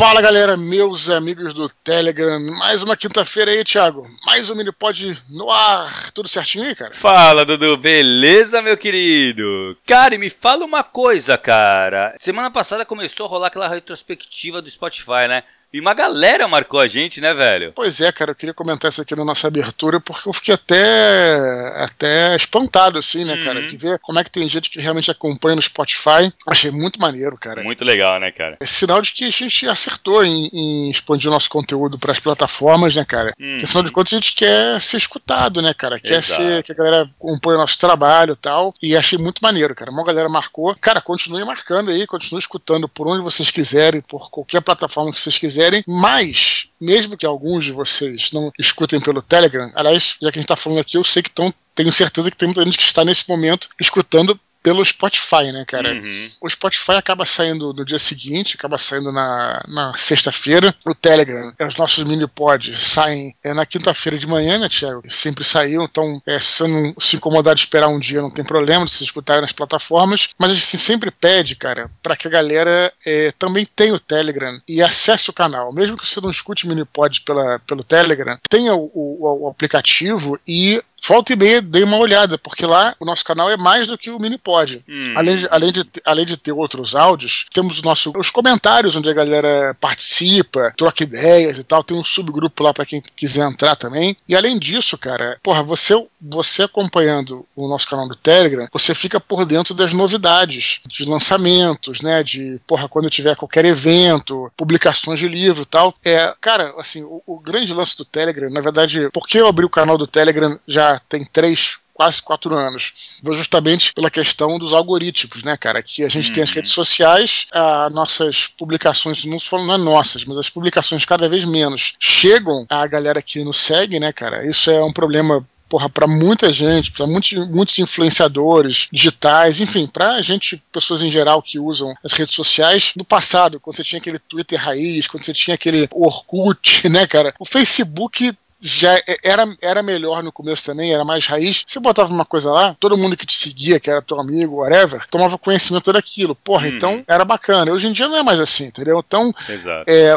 Fala galera, meus amigos do Telegram, mais uma quinta-feira aí, Thiago, mais um Minipod no ar, tudo certinho aí, cara? Fala, Dudu, beleza, meu querido? Cara, e me fala uma coisa, cara, semana passada começou a rolar aquela retrospectiva do Spotify, né? E uma galera marcou a gente, né, velho? Pois é, cara, eu queria comentar isso aqui na nossa abertura, porque eu fiquei até espantado, assim, né, cara? De ver como é que tem gente que realmente acompanha no Spotify. Achei muito maneiro, cara. Muito legal, né, cara? É sinal de que a gente acertou em expandir o nosso conteúdo pras plataformas, né, cara? Porque, afinal de contas, a gente quer ser escutado, né, cara? Quer ser que a galera acompanhe o nosso trabalho e tal. E achei muito maneiro, cara. Uma galera marcou. Cara, continue marcando aí, continue escutando por onde vocês quiserem, por qualquer plataforma que vocês quiserem. Mas, mesmo que alguns de vocês não escutem pelo Telegram, aliás, já que a gente tá falando aqui, eu sei que tenho certeza que tem muita gente que está nesse momento escutando pelo Spotify, né, cara? O Spotify acaba saindo no dia seguinte, acaba saindo na sexta-feira. O Telegram, os nossos mini-pods saem na quinta-feira de manhã, né, Thiago? Sempre saiu, então se você não se incomodar de esperar um dia, não tem problema de se escutar nas plataformas. Mas a gente sempre pede, cara, pra que a galera também tenha o Telegram e acesse o canal. Mesmo que você não escute mini-pod pelo Telegram, tenha o aplicativo e volta e meia, dê uma olhada, porque lá o nosso canal é mais do que o Minipod. Além de ter outros áudios, temos os comentários onde a galera participa, troca ideias e tal. Tem um subgrupo lá pra quem quiser entrar também. E além disso, cara, porra, você acompanhando o nosso canal do Telegram, você fica por dentro das novidades, de lançamentos, né? De, porra, quando tiver qualquer evento, publicações de livro e tal. Cara, assim, o grande lance do Telegram, na verdade, porque eu abri o canal do Telegram já tem 3, quase 4 anos. Foi justamente pela questão dos algoritmos, né, cara? Que a gente tem as redes sociais, nossas publicações, não é nossas, mas as publicações cada vez menos chegam à galera que nos segue, né, cara? Isso é um problema, porra, pra muita gente, pra muitos influenciadores digitais, enfim, pra gente, pessoas em geral que usam as redes sociais. No passado, quando você tinha aquele Twitter raiz, quando você tinha aquele Orkut, né, cara? O Facebook já era melhor no começo também, era mais raiz. Você botava uma coisa lá, todo mundo que te seguia, que era teu amigo, whatever, tomava conhecimento daquilo. Porra, então era bacana. Hoje em dia não é mais assim, entendeu? Então,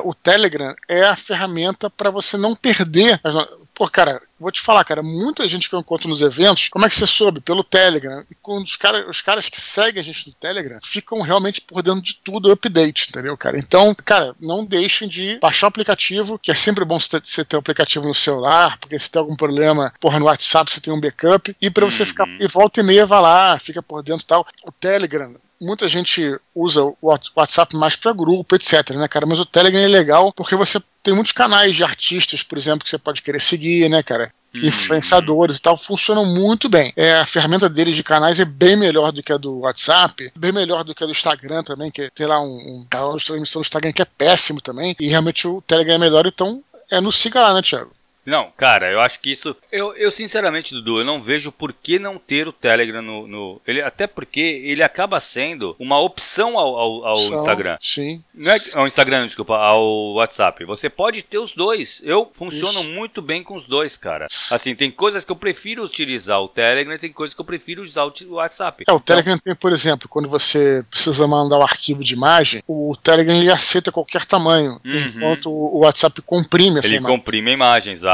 o Telegram é a ferramenta pra você não perder as Pô, cara, vou te falar, cara, muita gente que eu encontro nos eventos, como é que você soube? Pelo Telegram. E quando os caras que seguem a gente no Telegram ficam realmente por dentro de tudo, update, entendeu, cara? Então, cara, não deixem de baixar o aplicativo, que é sempre bom você ter o aplicativo no celular, porque se tem algum problema, porra, no WhatsApp você tem um backup, e pra você ficar, e volta e meia, vai lá, fica por dentro e tal. O Telegram, muita gente usa o WhatsApp mais pra grupo, etc, né, cara? Mas o Telegram é legal porque você tem muitos canais de artistas, por exemplo, que você pode querer seguir, né, cara? Influenciadores e tal, funcionam muito bem. A ferramenta deles de canais é bem melhor do que a do WhatsApp, bem melhor do que a do Instagram também, que tem lá um canal de transmissão do Instagram que é péssimo também, e realmente o Telegram é melhor, então nos siga lá, né, Thiago? Não, cara, eu acho que isso... Eu sinceramente, Dudu, eu não vejo por que não ter o Telegram no... Ele, até porque ele acaba sendo uma opção ao Instagram. Sim. Não é ao Instagram, desculpa, ao WhatsApp. Você pode ter os dois. Eu funciono muito bem com os dois, cara. Assim, tem coisas que eu prefiro utilizar o Telegram e tem coisas que eu prefiro usar o WhatsApp. O Telegram tem, por exemplo, quando você precisa mandar um arquivo de imagem, o Telegram ele aceita qualquer tamanho, enquanto o WhatsApp comprime essa imagem. Ele comprime a imagem, exato.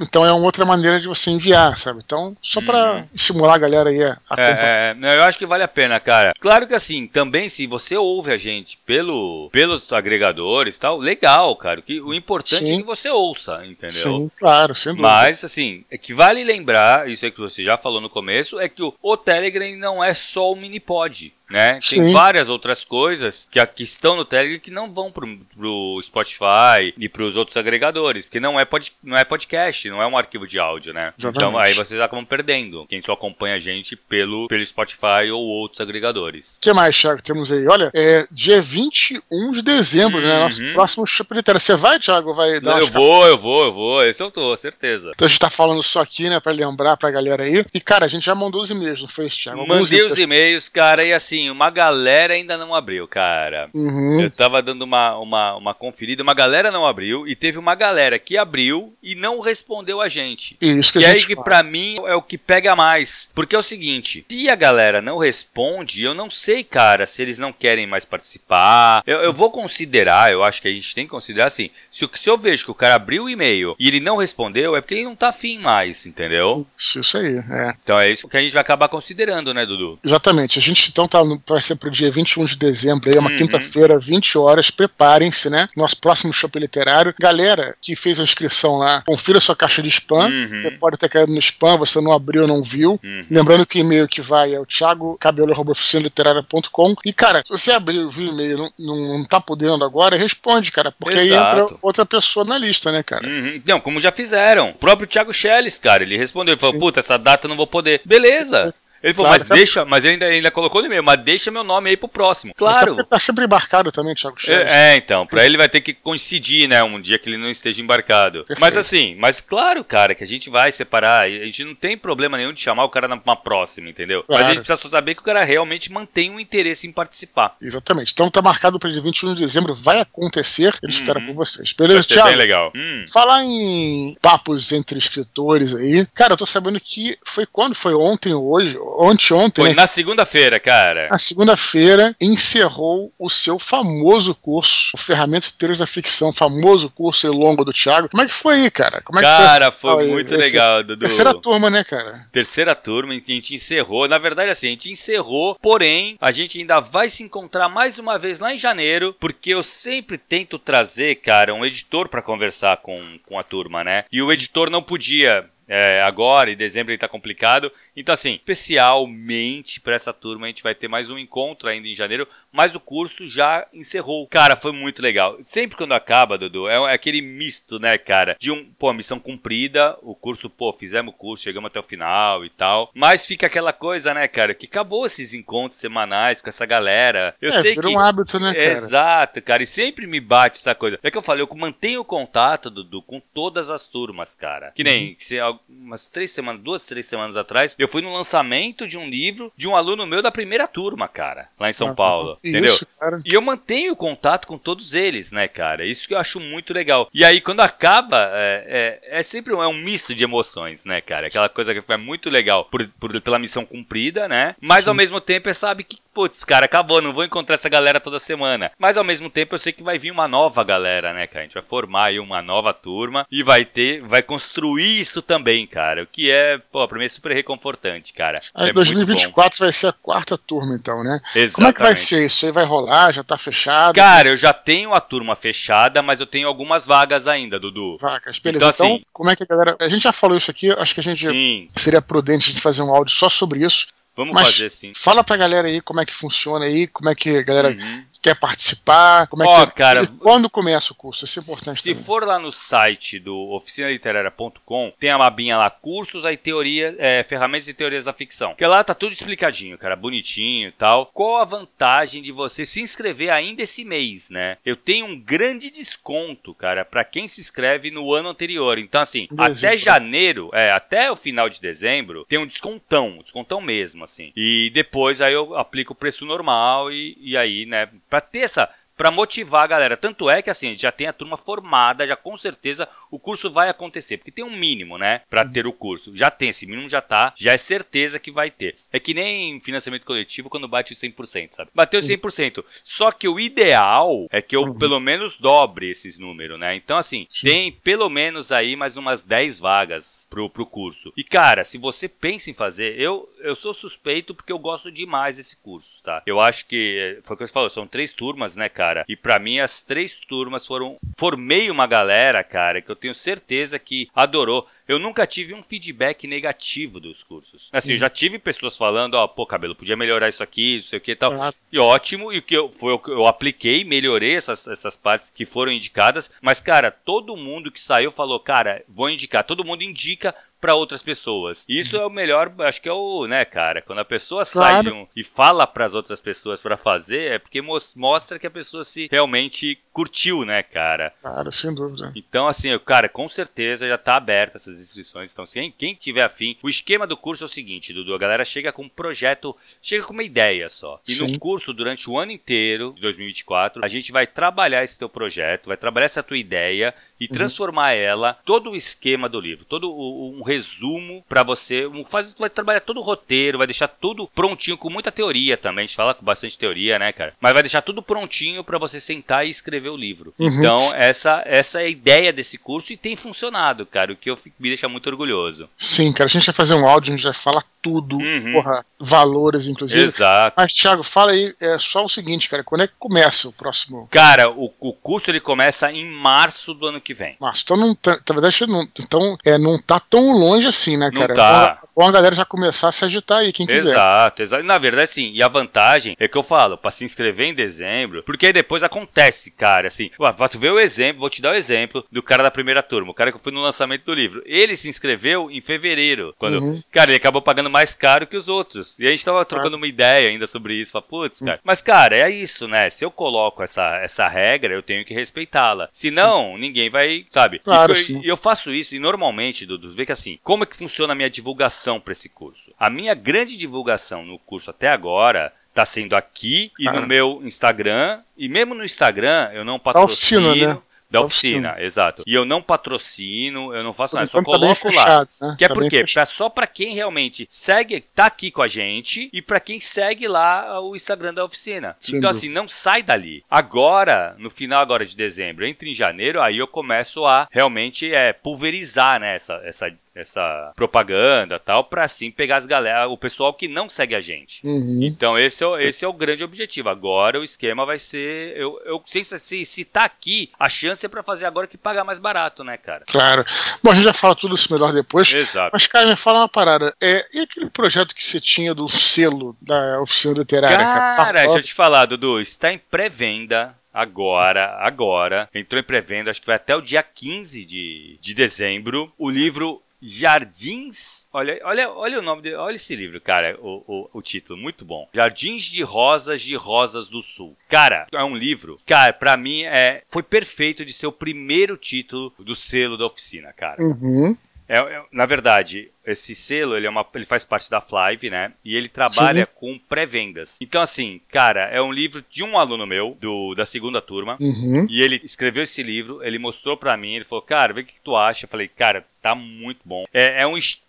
Então é uma outra maneira de você enviar, sabe? Então, só pra estimular a galera aí a comprar. Eu acho que vale a pena, cara. Claro que assim, também se você ouve a gente pelos agregadores e tal, legal, cara. Que o importante é que você ouça, entendeu? Sim, claro, sem dúvida. Mas, assim, é que vale lembrar, isso é que você já falou no começo, é que o Telegram não é só o Minipod. Né? Tem várias outras coisas que estão no Telegram que não vão pro Spotify e pros outros agregadores, porque não é podcast, não é um arquivo de áudio, né? Exatamente. Então aí vocês acabam perdendo quem só acompanha a gente pelo Spotify ou outros agregadores. O que mais, Thiago, temos aí? Olha, é dia 21 de dezembro, né? Nosso próximo Chupa Literária. Você vai, Thiago? Vai dar eu vou. Esse eu tô, certeza. Então a gente tá falando só aqui, né? Pra lembrar pra galera aí. E, cara, a gente já mandou os e-mails, não foi, Thiago? Mandei os e-mails, cara, e assim, assim, uma galera ainda não abriu, cara. Uhum. Eu tava dando uma conferida, uma galera não abriu, e teve uma galera que abriu e não respondeu a gente. Isso que a gente aí, fala. Pra mim, é o que pega mais. Porque é o seguinte, se a galera não responde, eu não sei, cara, se eles não querem mais participar. Eu vou considerar, eu acho que a gente tem que considerar assim, se eu vejo que o cara abriu o e-mail e ele não respondeu, é porque ele não tá afim mais, entendeu? Isso aí, é. Então é isso que a gente vai acabar considerando, né, Dudu? Exatamente. A gente então tá no, vai ser pro dia 21 de dezembro, aí é uma quinta-feira, 20 horas, preparem-se, né? Nosso próximo shopping literário. Galera que fez a inscrição lá, confira sua caixa de spam, você pode ter caído no spam, você não abriu, não viu. Lembrando que o e-mail que vai é o thiago@oficinaliterária.com. E, cara, se você abrir o e-mail e não tá podendo agora, responde, cara, porque aí entra outra pessoa na lista, né, cara? Não, como já fizeram. O próprio Thiago Schelles, cara, ele respondeu, ele falou, puta, essa data eu não vou poder. Beleza. Ele falou, claro, mas deixa, mas ele ainda colocou no e-mail, mas deixa meu nome aí pro próximo. Claro. Ele tá sempre embarcado também, Thiago Schelles. Então, pra ele vai ter que coincidir, né, um dia que ele não esteja embarcado. Perfeito. Mas assim, mas claro, cara, que a gente vai separar, a gente não tem problema nenhum de chamar o cara numa próxima, entendeu? Claro. Mas a gente precisa só saber que o cara realmente mantém um interesse em participar. Exatamente. Então tá marcado pra dia 21 de dezembro, vai acontecer, eu espero por vocês. Beleza, Thiago? Bem legal. Falar em papos entre escritores aí, cara, eu tô sabendo que foi quando? Foi ontem ou hoje? Ontem, foi, né? Na segunda-feira, cara. Na segunda-feira, encerrou o seu famoso curso, o Ferramentas e Teorias da Ficção, famoso curso e longo do Thiago. Como é que foi aí, cara? Como é que cara, foi muito legal, Dudu. Terceira turma, né, cara? Terceira turma, a gente encerrou. Na verdade, assim, a gente encerrou, porém, a gente ainda vai se encontrar mais uma vez lá em janeiro, porque eu sempre tento trazer, cara, um editor pra conversar com a turma, né? E o editor não podia... agora, em dezembro, ele tá complicado. Então, assim, especialmente pra essa turma, a gente vai ter mais um encontro ainda em janeiro, mas o curso já encerrou. Cara, foi muito legal. Sempre quando acaba, Dudu, é aquele misto, né, cara? De missão cumprida, o curso, fizemos o curso, chegamos até o final e tal. Mas fica aquela coisa, né, cara, que acabou esses encontros semanais com essa galera. Eu sei que... um hábito, né, cara? Exato, cara, e sempre me bate essa coisa. É que eu falei, eu mantenho o contato, Dudu, com todas as turmas, cara. Que nem... umas 3 semanas, 2, 3 semanas atrás, eu fui no lançamento de um livro de um aluno meu da primeira turma, cara, lá em São Paulo, entendeu? Isso, cara. E eu mantenho contato com todos eles, né, cara? Isso que eu acho muito legal. E aí, quando acaba, é sempre um misto de emoções, né, cara? Aquela coisa que é muito legal pela missão cumprida, né? Mas, ao mesmo tempo, sabe que putz, cara, acabou, não vou encontrar essa galera toda semana. Mas ao mesmo tempo eu sei que vai vir uma nova galera, né, cara? A gente vai formar aí uma nova turma e vai construir isso também, cara. O que é, pô, pra mim é super reconfortante, cara. Aí 2024 vai ser a quarta turma, então, né? Exatamente. Como é que vai ser isso? Aí vai rolar? Já tá fechado? Cara, eu já tenho a turma fechada, mas eu tenho algumas vagas ainda, Dudu. Vagas, beleza. Então, como é que a galera... A gente já falou isso aqui, acho que a gente seria prudente de fazer um áudio só sobre isso. Vamos fazer, sim. Fala pra galera aí como é que funciona aí, como é que a galera quer participar, como é que... Cara, quando começa o curso, isso é importante também. Se for lá no site do oficinaliteraria.com, tem a abinha lá, cursos e teorias, ferramentas e teorias da ficção. Porque lá tá tudo explicadinho, cara, bonitinho e tal. Qual a vantagem de você se inscrever ainda esse mês, né? Eu tenho um grande desconto, cara, pra quem se inscreve no ano anterior. Então, assim, até janeiro, até o final de dezembro, tem um descontão mesmo, assim. E depois aí eu aplico o preço normal e aí, né, pra motivar a galera. Tanto é que, assim, a gente já tem a turma formada, já com certeza o curso vai acontecer, porque tem um mínimo, né, pra ter o curso. Já tem, esse mínimo já tá, já é certeza que vai ter. É que nem financiamento coletivo quando bate 100%, sabe? Bateu 100%. Só que o ideal é que eu pelo menos dobre esses números, né? Então, assim, tem pelo menos aí mais umas 10 vagas pro curso. E, cara, se você pensa em fazer, eu sou suspeito porque eu gosto demais desse curso, tá? Eu acho que, foi o que você falou, são 3 turmas, né, cara? E pra mim as 3 turmas formei uma galera, cara, que eu tenho certeza que adorou. Eu nunca tive um feedback negativo dos cursos. Assim, eu já tive pessoas falando, cabelo, podia melhorar isso aqui, não sei o que e tal. E ótimo, e o que eu apliquei, melhorei essas partes que foram indicadas. Mas, cara, todo mundo que saiu falou, cara, vou indicar. Todo mundo indica para outras pessoas. Isso é o melhor, acho que é o, né, cara, quando a pessoa sai de um e fala para as outras pessoas para fazer, é porque mostra que a pessoa se realmente curtiu, né, cara? Claro, sem dúvida. Então, assim, cara, com certeza já tá aberta essas inscrições, então quem tiver afim, o esquema do curso é o seguinte, Dudu, a galera chega com um projeto, chega com uma ideia só. E no curso, durante o ano inteiro de 2024, a gente vai trabalhar esse teu projeto, vai trabalhar essa tua ideia e transformar ela, todo o esquema do livro, todo um resumo pra você, vai trabalhar todo o roteiro, vai deixar tudo prontinho, com muita teoria também, a gente fala com bastante teoria, né, cara? Mas vai deixar tudo prontinho pra você sentar e escrever o livro. Então, essa é a ideia desse curso e tem funcionado, cara, o que me deixa muito orgulhoso. Sim, cara, a gente vai fazer um áudio, a gente vai falar tudo, porra, valores, inclusive. Exato. Mas, Thiago, fala aí, é só o seguinte, cara, quando é que começa o próximo? Cara, o curso, ele começa em março do ano que vem. Março, então não tá, não tá tão longe assim, né, cara? Não tá. Bom, a galera já começar a se agitar aí, quem quiser. Exato. Na verdade, sim, e a vantagem é que eu falo, pra se inscrever em dezembro, porque aí depois acontece, cara, assim, vou te dar o exemplo do cara da primeira turma, o cara que eu fui no lançamento do livro, ele se inscreveu em fevereiro, quando, cara, ele acabou pagando mais caro que os outros, e a gente tava trocando uma ideia ainda sobre isso, fala, putz, cara, mas, cara, é isso, né, se eu coloco essa regra, eu tenho que respeitá-la, senão, ninguém vai, sabe? Claro, e eu faço isso, e normalmente, Dudu, vê que assim, como é que funciona a minha divulgação para esse curso? A minha grande divulgação no curso até agora tá sendo aqui e no meu Instagram, e mesmo no Instagram eu não patrocino... Da oficina, exato. E eu não patrocino, eu não faço nada, eu só coloco fechado, lá. Né? Que é tá por quê? Só pra quem realmente segue, tá aqui com a gente, e pra quem segue lá o Instagram da oficina. Sim, então, assim, não sai dali. Agora, no final agora de dezembro, entre em janeiro, aí eu começo a realmente pulverizar, né, essa propaganda e tal, pra assim pegar o pessoal que não segue a gente. Então esse é o grande objetivo. Agora o esquema vai ser, eu se tá aqui, a chance é pra fazer agora que pagar mais barato, né, cara? Claro. Bom, a gente já fala tudo isso melhor depois. Exato. Mas, cara, me fala uma parada. E aquele projeto que você tinha do selo da Oficina Literária? Cara, deixa eu te falar, Dudu, está em pré-venda. Agora. Entrou em pré-venda, acho que vai até o dia 15 de dezembro. O livro Jardins... Olha o nome dele, olha esse livro, cara, o título, muito bom. Jardins de Rosas do Sul. Cara, é um livro, cara, pra mim foi perfeito de ser o primeiro título do selo da oficina, cara. Na verdade, esse selo, ele faz parte da Flive, né? E ele trabalha com pré-vendas. Então, assim, cara, é um livro de um aluno meu, da segunda turma. E ele escreveu esse livro, ele mostrou pra mim, ele falou, cara, vê o que tu acha. Eu falei, cara, tá muito bom.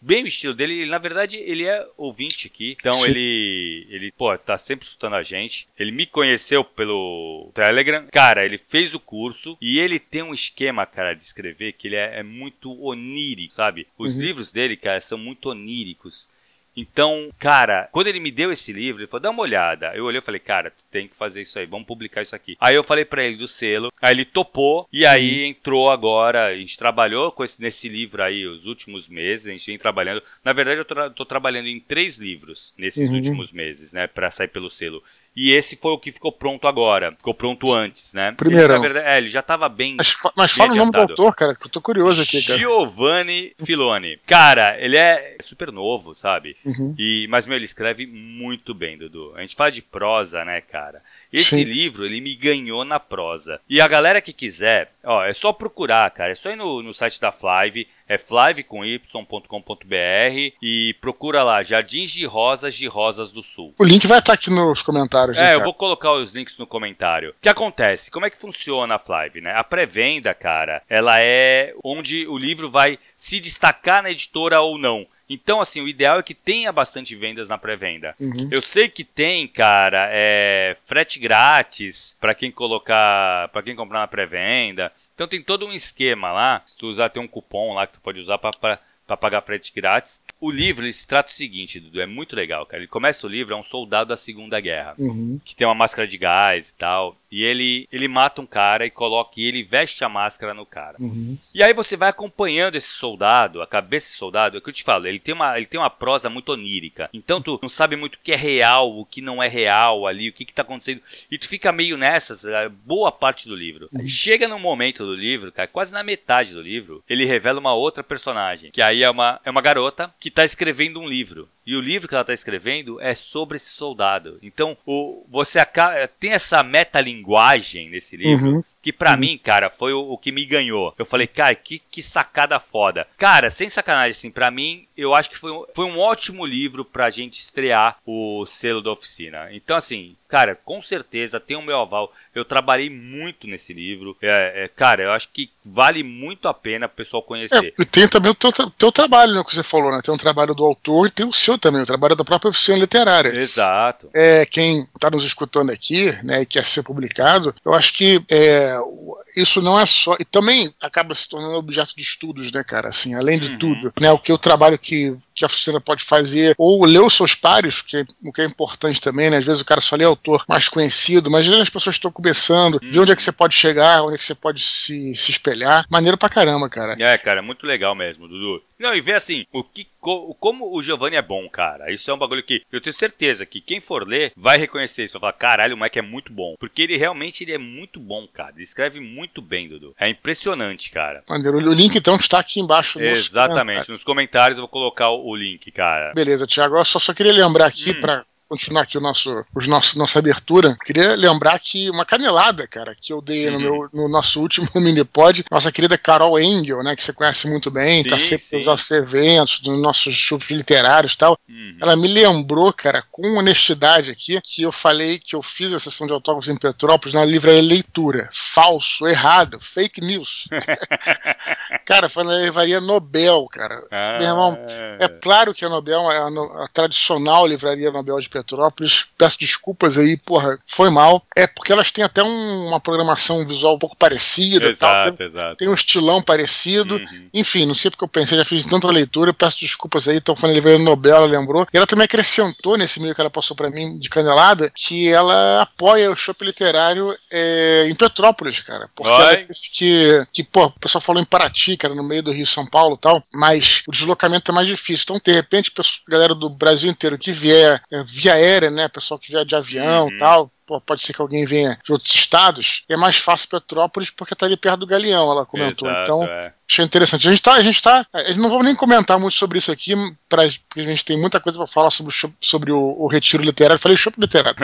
Bem o estilo dele, na verdade, ele é ouvinte aqui. Então, ele tá sempre escutando a gente. Ele me conheceu pelo Telegram. Cara, ele fez o curso e ele tem um esquema, cara, de escrever que ele é muito onírico, sabe? Os livros dele, cara, são muito oníricos. Então, cara, quando ele me deu esse livro, ele falou, dá uma olhada. Eu olhei e falei, cara, tu tem que fazer isso aí, vamos publicar isso aqui. Aí eu falei pra ele do selo, aí ele topou, e aí entrou agora, a gente trabalhou nesse livro aí os últimos meses, a gente vem trabalhando. Na verdade, eu tô trabalhando em 3 livros nesses últimos meses, né, pra sair pelo selo. E esse foi o que ficou pronto agora. Ficou pronto antes, né? Primeiro. Ele já tava bem. Mas fala o nome do autor, cara, que eu tô curioso aqui, cara. Giovani Filoni. Cara, ele é super novo, sabe? Mas, meu, ele escreve muito bem, Dudu. A gente fala de prosa, né, cara? Esse livro, ele me ganhou na prosa. E a galera que quiser, ó, é só procurar, cara. É só ir no site da Flive, é flive.com.br e procura lá, Jardins de Rosas do Sul. O link vai estar aqui nos comentários. Eu vou colocar os links no comentário. O que acontece? Como é que funciona a Flive, né? A pré-venda, cara, ela é onde o livro vai se destacar na editora ou não. Então, assim, o ideal é que tenha bastante vendas na pré-venda. Eu sei que tem, cara, frete grátis pra quem comprar na pré-venda. Então tem todo um esquema lá. Se tu usar, tem um cupom lá que tu pode usar pra pagar frete grátis. O livro, ele se trata o seguinte, Dudu, é muito legal, cara. Ele começa o livro, é um soldado da Segunda Guerra, que tem uma máscara de gás e tal, e ele mata um cara e coloca, e ele veste a máscara no cara. E aí você vai acompanhando esse soldado, a cabeça desse soldado, é o que eu te falo, ele tem uma prosa muito onírica, então tu não sabe muito o que é real, o que não é real ali, o que tá acontecendo, e tu fica meio nessas, boa parte do livro. Chega num momento do livro, cara, quase na metade do livro, ele revela uma outra personagem, que aí é uma garota que tá escrevendo um livro. E o livro que ela tá escrevendo é sobre esse soldado. Então, você tem essa metalinguagem nesse livro, que pra mim, cara, foi o que me ganhou. Eu falei, cara, que sacada foda. Cara, sem sacanagem, assim, pra mim, eu acho que foi um ótimo livro pra gente estrear o selo da oficina. Então, assim, cara, com certeza tem o meu aval. Eu trabalhei muito nesse livro. Cara, eu acho que vale muito a pena o pessoal conhecer. E tem também o teu trabalho, né, que você falou, né? Tem um trabalho do autor e tem o seu também, o trabalho da própria oficina literária. Exato. Quem está nos escutando aqui, né, e quer ser publicado, eu acho que isso não é só... E também acaba se tornando objeto de estudos, né, cara? Assim, além de tudo, né, o trabalho que a oficina pode fazer, ou ler os seus pares, o que é importante também, né? Às vezes o cara só lê autor mais conhecido, mas as pessoas estão começando, ver onde é que você pode chegar, onde é que você pode se espelhar. Maneiro pra caramba, cara. Cara, muito legal mesmo, Dudu. Não, e ver assim, como o Giovani é bom, cara. Isso é um bagulho que eu tenho certeza que quem for ler vai reconhecer isso. Vai falar, caralho, o moleque é muito bom. Porque ele realmente é muito bom, cara. Ele escreve muito bem, Dudu. É impressionante, cara. Maneiro. O link, então, está aqui embaixo. Exatamente. Nos comentários eu vou colocar o link, cara. Beleza, Thiago. Eu só queria lembrar aqui pra... continuar aqui nossa abertura, queria lembrar que uma canelada, cara, que eu dei no nosso último mini-pod, nossa querida Carol Engel, né, que você conhece muito bem, sim, tá sempre nos nossos eventos, nos nossos shows literários e tal, ela me lembrou, cara, com honestidade aqui, que eu falei que eu fiz a sessão de autógrafos em Petrópolis na livraria Leitura. Falso, errado, fake news. Cara, foi na livraria Nobel, cara. Meu irmão, é claro que a Nobel é a tradicional livraria Nobel de Petrópolis, peço desculpas aí, porra, foi mal. É porque elas têm até uma programação visual um pouco parecida, exato, e tal. Tem um estilão parecido. Enfim, não sei porque eu pensei, já fiz tanta leitura, peço desculpas aí, então falando, ele veio no Nobel, ela lembrou. E ela também acrescentou nesse meio que ela passou pra mim de canelada, que ela apoia o shopping literário em Petrópolis, cara. Porque ela disse que, pô, o pessoal falou em Paraty, que era no meio do Rio, São Paulo e tal, mas o deslocamento é mais difícil. Então, de repente, a galera do Brasil inteiro que vier via aérea, né, pessoal que vier de avião e tal, pô, pode ser que alguém venha de outros estados, é mais fácil Petrópolis porque tá ali perto do Galeão, ela comentou. Exato, então, achei interessante. A gente não vou nem comentar muito sobre isso aqui, porque a gente tem muita coisa pra falar sobre o retiro literário. Falei shopping literário.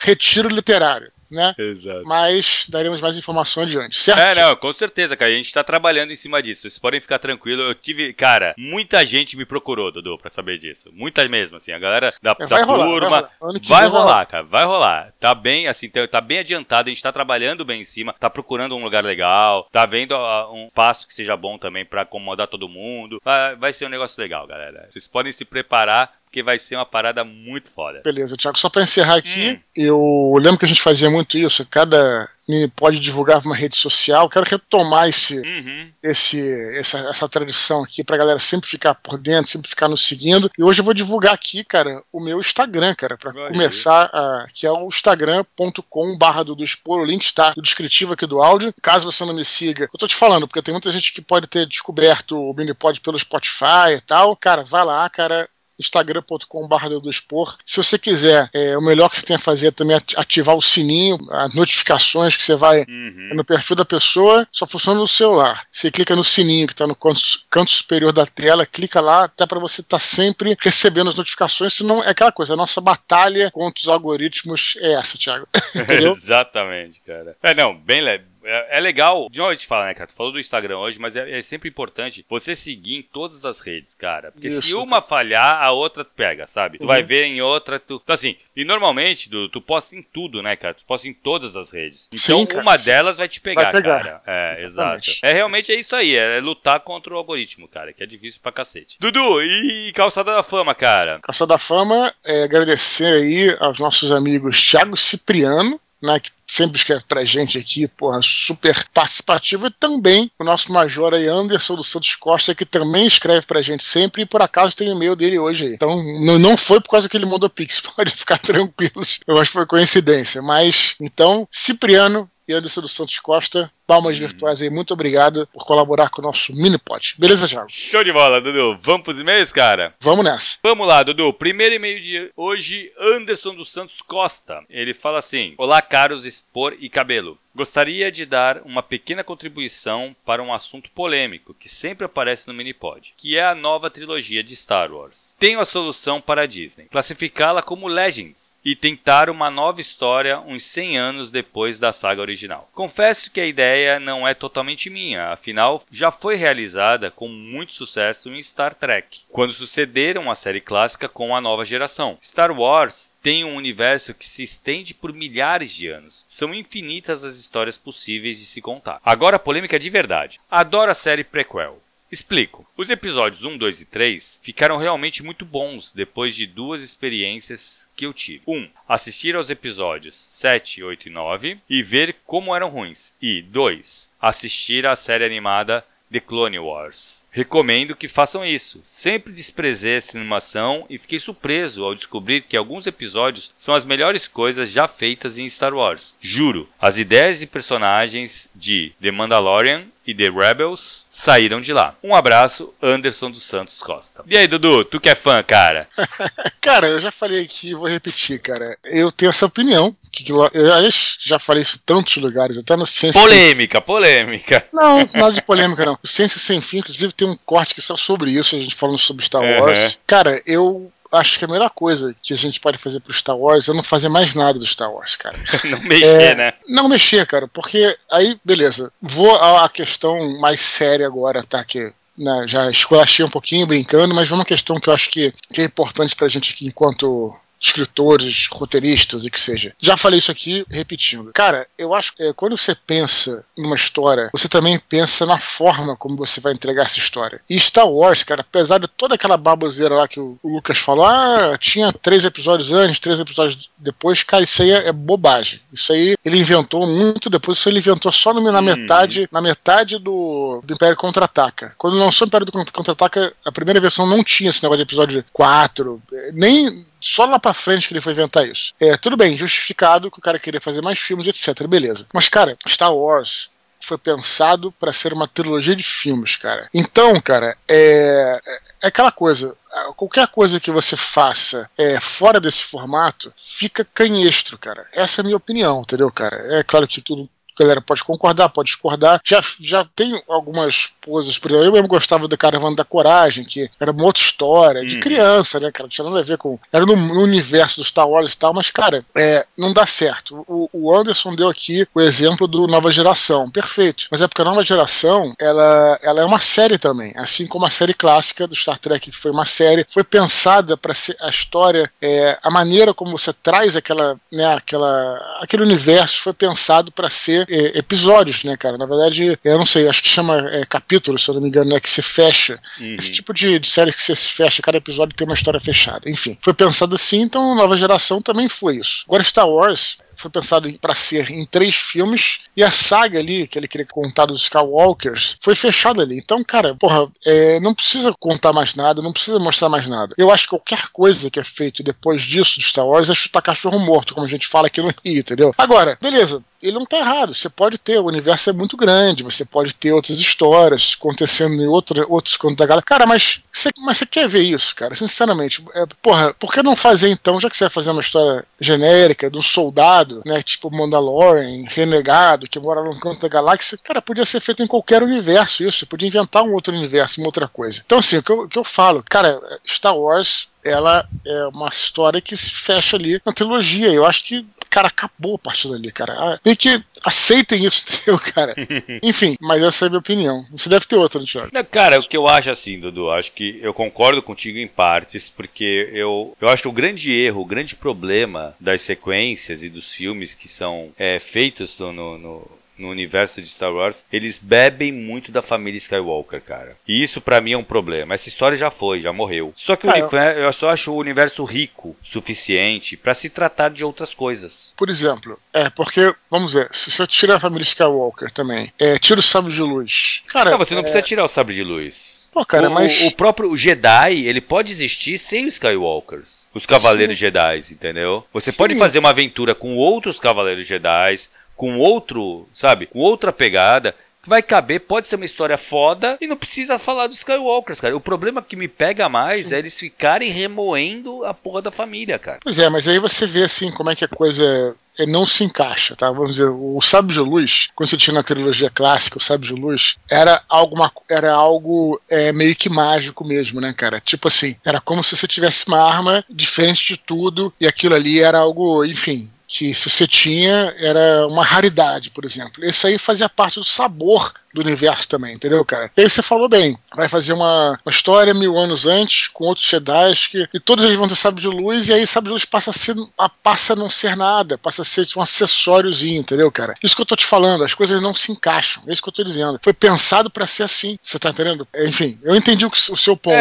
Retiro literário, né? Exato. Mas daremos mais informações adiante, certo? Não, com certeza, cara. A gente tá trabalhando em cima disso. Vocês podem ficar tranquilos. Eu tive, cara, muita gente me procurou, Dudu, pra saber disso. Muitas mesmo, assim. A galera da turma. Vai rolar, cara. Vai rolar. Tá bem, assim, tá bem adiantado. A gente tá trabalhando bem em cima. Tá procurando um lugar legal. Tá vendo um passo que seja bom também pra acomodar todo mundo. Vai ser um negócio legal, galera. Vocês podem se preparar, porque vai ser uma parada muito foda. Beleza, Thiago, só pra encerrar aqui, eu lembro que a gente fazia muito isso, cada mini-pod divulgava uma rede social, quero retomar essa tradição aqui pra galera sempre ficar por dentro, sempre ficar nos seguindo, e hoje eu vou divulgar aqui, cara, o meu Instagram, cara, pra começar, que é o instagram.com/duduspor, o link está no descritivo aqui do áudio, caso você não me siga, eu tô te falando, porque tem muita gente que pode ter descoberto o mini-pod pelo Spotify e tal, cara, vai lá, cara, instagram.com/duduspor. Se você quiser, o melhor que você tem a fazer é também ativar o sininho, as notificações que você vai no perfil da pessoa, só funciona no celular. Você clica no sininho que está no canto superior da tela, clica lá, até para você estar sempre recebendo as notificações, senão é aquela coisa, a nossa batalha contra os algoritmos é essa, Thiago. Exatamente, cara. Bem leve. É legal, de onde a gente fala, né, cara? Tu falou do Instagram hoje, mas é sempre importante você seguir em todas as redes, cara. Porque isso, se uma falhar, a outra tu pega, sabe? Tu vai ver em outra, tu... Então, assim, e normalmente, tu posta em tudo, né, cara? Tu posta em todas as redes. Então, sim, cara, uma delas vai te pegar, cara. Exatamente. Exato. Realmente é isso aí, é lutar contra o algoritmo, cara, que é difícil pra cacete. Dudu, e Calçada da Fama, cara? Calçada da Fama, agradecer aí aos nossos amigos Thiago Cipriano, né, que sempre escreve pra gente aqui, porra, super participativo, e também o nosso major aí, Anderson dos Santos Costa, que também escreve pra gente sempre, e por acaso tem o e-mail dele hoje aí. Então, não foi por causa que ele mandou Pix, pode ficar tranquilos, eu acho que foi coincidência, mas, então, Cipriano e Anderson dos Santos Costa, palmas virtuais aí, muito obrigado por colaborar com o nosso mini-pod. Beleza, Thiago? Show de bola, Dudu. Vamos pros e-mails, cara? Vamos nessa. Vamos lá, Dudu. Primeiro e-mail de hoje, Anderson dos Santos Costa. Ele fala assim: olá, caros Expor e Cabelo. Gostaria de dar uma pequena contribuição para um assunto polêmico que sempre aparece no mini-pod, que é a nova trilogia de Star Wars. Tenho a solução para a Disney: classificá-la como Legends e tentar uma nova história uns 100 anos depois da saga original. Confesso que a ideia não é totalmente minha, afinal já foi realizada com muito sucesso em Star Trek, quando sucederam a série clássica com a nova geração. Star Wars tem um universo que se estende por milhares de anos. São infinitas as histórias possíveis de se contar. Agora a polêmica de verdade. Adoro a série prequel. Explico. Os episódios 1, 2 e 3 ficaram realmente muito bons depois de duas experiências que eu tive. 1. Assistir aos episódios 7, 8 e 9 e ver como eram ruins. E 2. Assistir à série animada The Clone Wars. Recomendo que façam isso. Sempre desprezei essa animação e fiquei surpreso ao descobrir que alguns episódios são as melhores coisas já feitas em Star Wars. Juro, as ideias e personagens de The Mandalorian e The Rebels saíram de lá. Um abraço, Anderson dos Santos Costa. E aí, Dudu, tu que é fã, cara? Cara, eu já falei aqui e vou repetir, cara. Eu tenho essa opinião. Eu já falei isso em tantos lugares, até no Ciência Polêmica, polêmica. Não, nada de polêmica, não. O Ciência Sem Fim, inclusive, tem um corte que só sobre isso, a gente falando sobre Star Wars. Uhum. Cara, eu acho que a melhor coisa que a gente pode fazer pro Star Wars é não fazer mais nada do Star Wars, cara. Não mexer, né? Não mexer, cara, porque aí, beleza. Vou à questão mais séria agora, tá? Que já esculachei um pouquinho, brincando, mas uma questão que eu acho que é importante pra gente aqui enquanto escritores, roteiristas e que seja. Já falei isso aqui, repetindo. Cara, eu acho que quando você pensa numa história, você também pensa na forma como você vai entregar essa história. E Star Wars, cara, apesar de toda aquela baboseira lá que o Lucas falou, tinha 3 episódios antes, 3 episódios depois, cara, isso aí é bobagem. Isso aí ele inventou muito depois, isso ele inventou só na metade do Império Contra-Ataca. Quando lançou o Império Contra-Ataca, a primeira versão não tinha esse negócio de episódio 4, nem... Só lá pra frente que ele foi inventar isso. Tudo bem, justificado que o cara queria fazer mais filmes, etc. Beleza. Mas, cara, Star Wars foi pensado pra ser uma trilogia de filmes, cara. Então, cara, é aquela coisa. Qualquer coisa que você faça fora desse formato, fica canhestro, cara. Essa é a minha opinião, entendeu, cara? É claro que tudo... A galera pode concordar, pode discordar. Já tem algumas coisas, por exemplo, eu mesmo gostava do Caravana da Coragem, que era uma outra história, de criança, né, cara? Não tinha nada a ver com... Era no universo do Star Wars e tal, mas, cara, não dá certo. O Anderson deu aqui o exemplo do Nova Geração. Perfeito. Mas é porque a Nova Geração, ela é uma série também, assim como a série clássica do Star Trek, que foi uma série, foi pensada para ser a história, a maneira como você traz aquele universo foi pensado para ser episódios, né, cara? Na verdade, eu não sei, acho que chama capítulo, se eu não me engano, né, que se fecha. Uhum. Esse tipo de série que se fecha, cada episódio tem uma história fechada. Enfim, foi pensado assim, então Nova Geração também foi isso. Agora Star Wars foi pensado para ser em 3 filmes e a saga ali, que ele queria contar dos Skywalkers, foi fechada ali. Então, cara, porra, não precisa contar mais nada, não precisa mostrar mais nada. Eu acho que qualquer coisa que é feito depois disso, de Star Wars, é chutar cachorro morto, como a gente fala aqui no Rio, entendeu? Agora, beleza, ele não tá errado, você pode ter, o universo é muito grande, você pode ter outras histórias acontecendo em outros cantos da galera. Cara, mas você quer ver isso, cara? Sinceramente, porra, por que não fazer então, já que você vai fazer uma história genérica de um soldado, né, tipo Mandalorian, renegado, que mora num canto da galáxia, cara, podia ser feito em qualquer universo isso, você podia inventar um outro universo, uma outra coisa. Então assim, o que eu falo, cara, Star Wars, ela é uma história que se fecha ali na trilogia, eu acho que, cara, acabou a partir dali, cara. Meio que aceitem isso, entendeu, cara? Enfim, mas essa é a minha opinião. Você deve ter outra, né, Thiago? Não, cara, o que eu acho assim, Dudu, acho que eu concordo contigo em partes, porque eu acho que o grande erro, o grande problema das sequências e dos filmes que são feitos no no universo de Star Wars, eles bebem muito da família Skywalker, cara. E isso pra mim é um problema. Essa história já foi, já morreu. Só que eu só acho o universo rico suficiente pra se tratar de outras coisas. Por exemplo, porque, vamos ver, se eu tirar a família Skywalker também, tira o sabre de luz. Cara, não, você não precisa tirar o sabre de luz. Pô, cara, o próprio Jedi, ele pode existir sem os Skywalkers, os Cavaleiros Jedi, entendeu? Você pode fazer uma aventura com outros Cavaleiros Jedi, com outro, sabe, com outra pegada, que vai caber, pode ser uma história foda e não precisa falar dos Skywalkers, cara. O problema que me pega mais é eles ficarem remoendo a porra da família, cara. Pois é, mas aí você vê, assim, como é que a coisa... não se encaixa, tá? Vamos dizer, o Sábio de Luz, quando você tinha na trilogia clássica, o Sábio de Luz, era algo meio que mágico mesmo, né, cara? Tipo assim, era como se você tivesse uma arma diferente de tudo, e aquilo ali era algo, enfim, que se você tinha, era uma raridade, por exemplo. Isso aí fazia parte do sabor do universo também, entendeu, cara? E aí você falou bem, vai fazer uma história 1000 anos antes, com outros Jedi, e todos eles vão ter sabre de luz, e aí sabre de luz passa a não ser nada, passa a ser um acessóriozinho, entendeu, cara? Isso que eu tô te falando, as coisas não se encaixam, é isso que eu tô dizendo. Foi pensado pra ser assim, você tá entendendo? Enfim, eu entendi o seu ponto.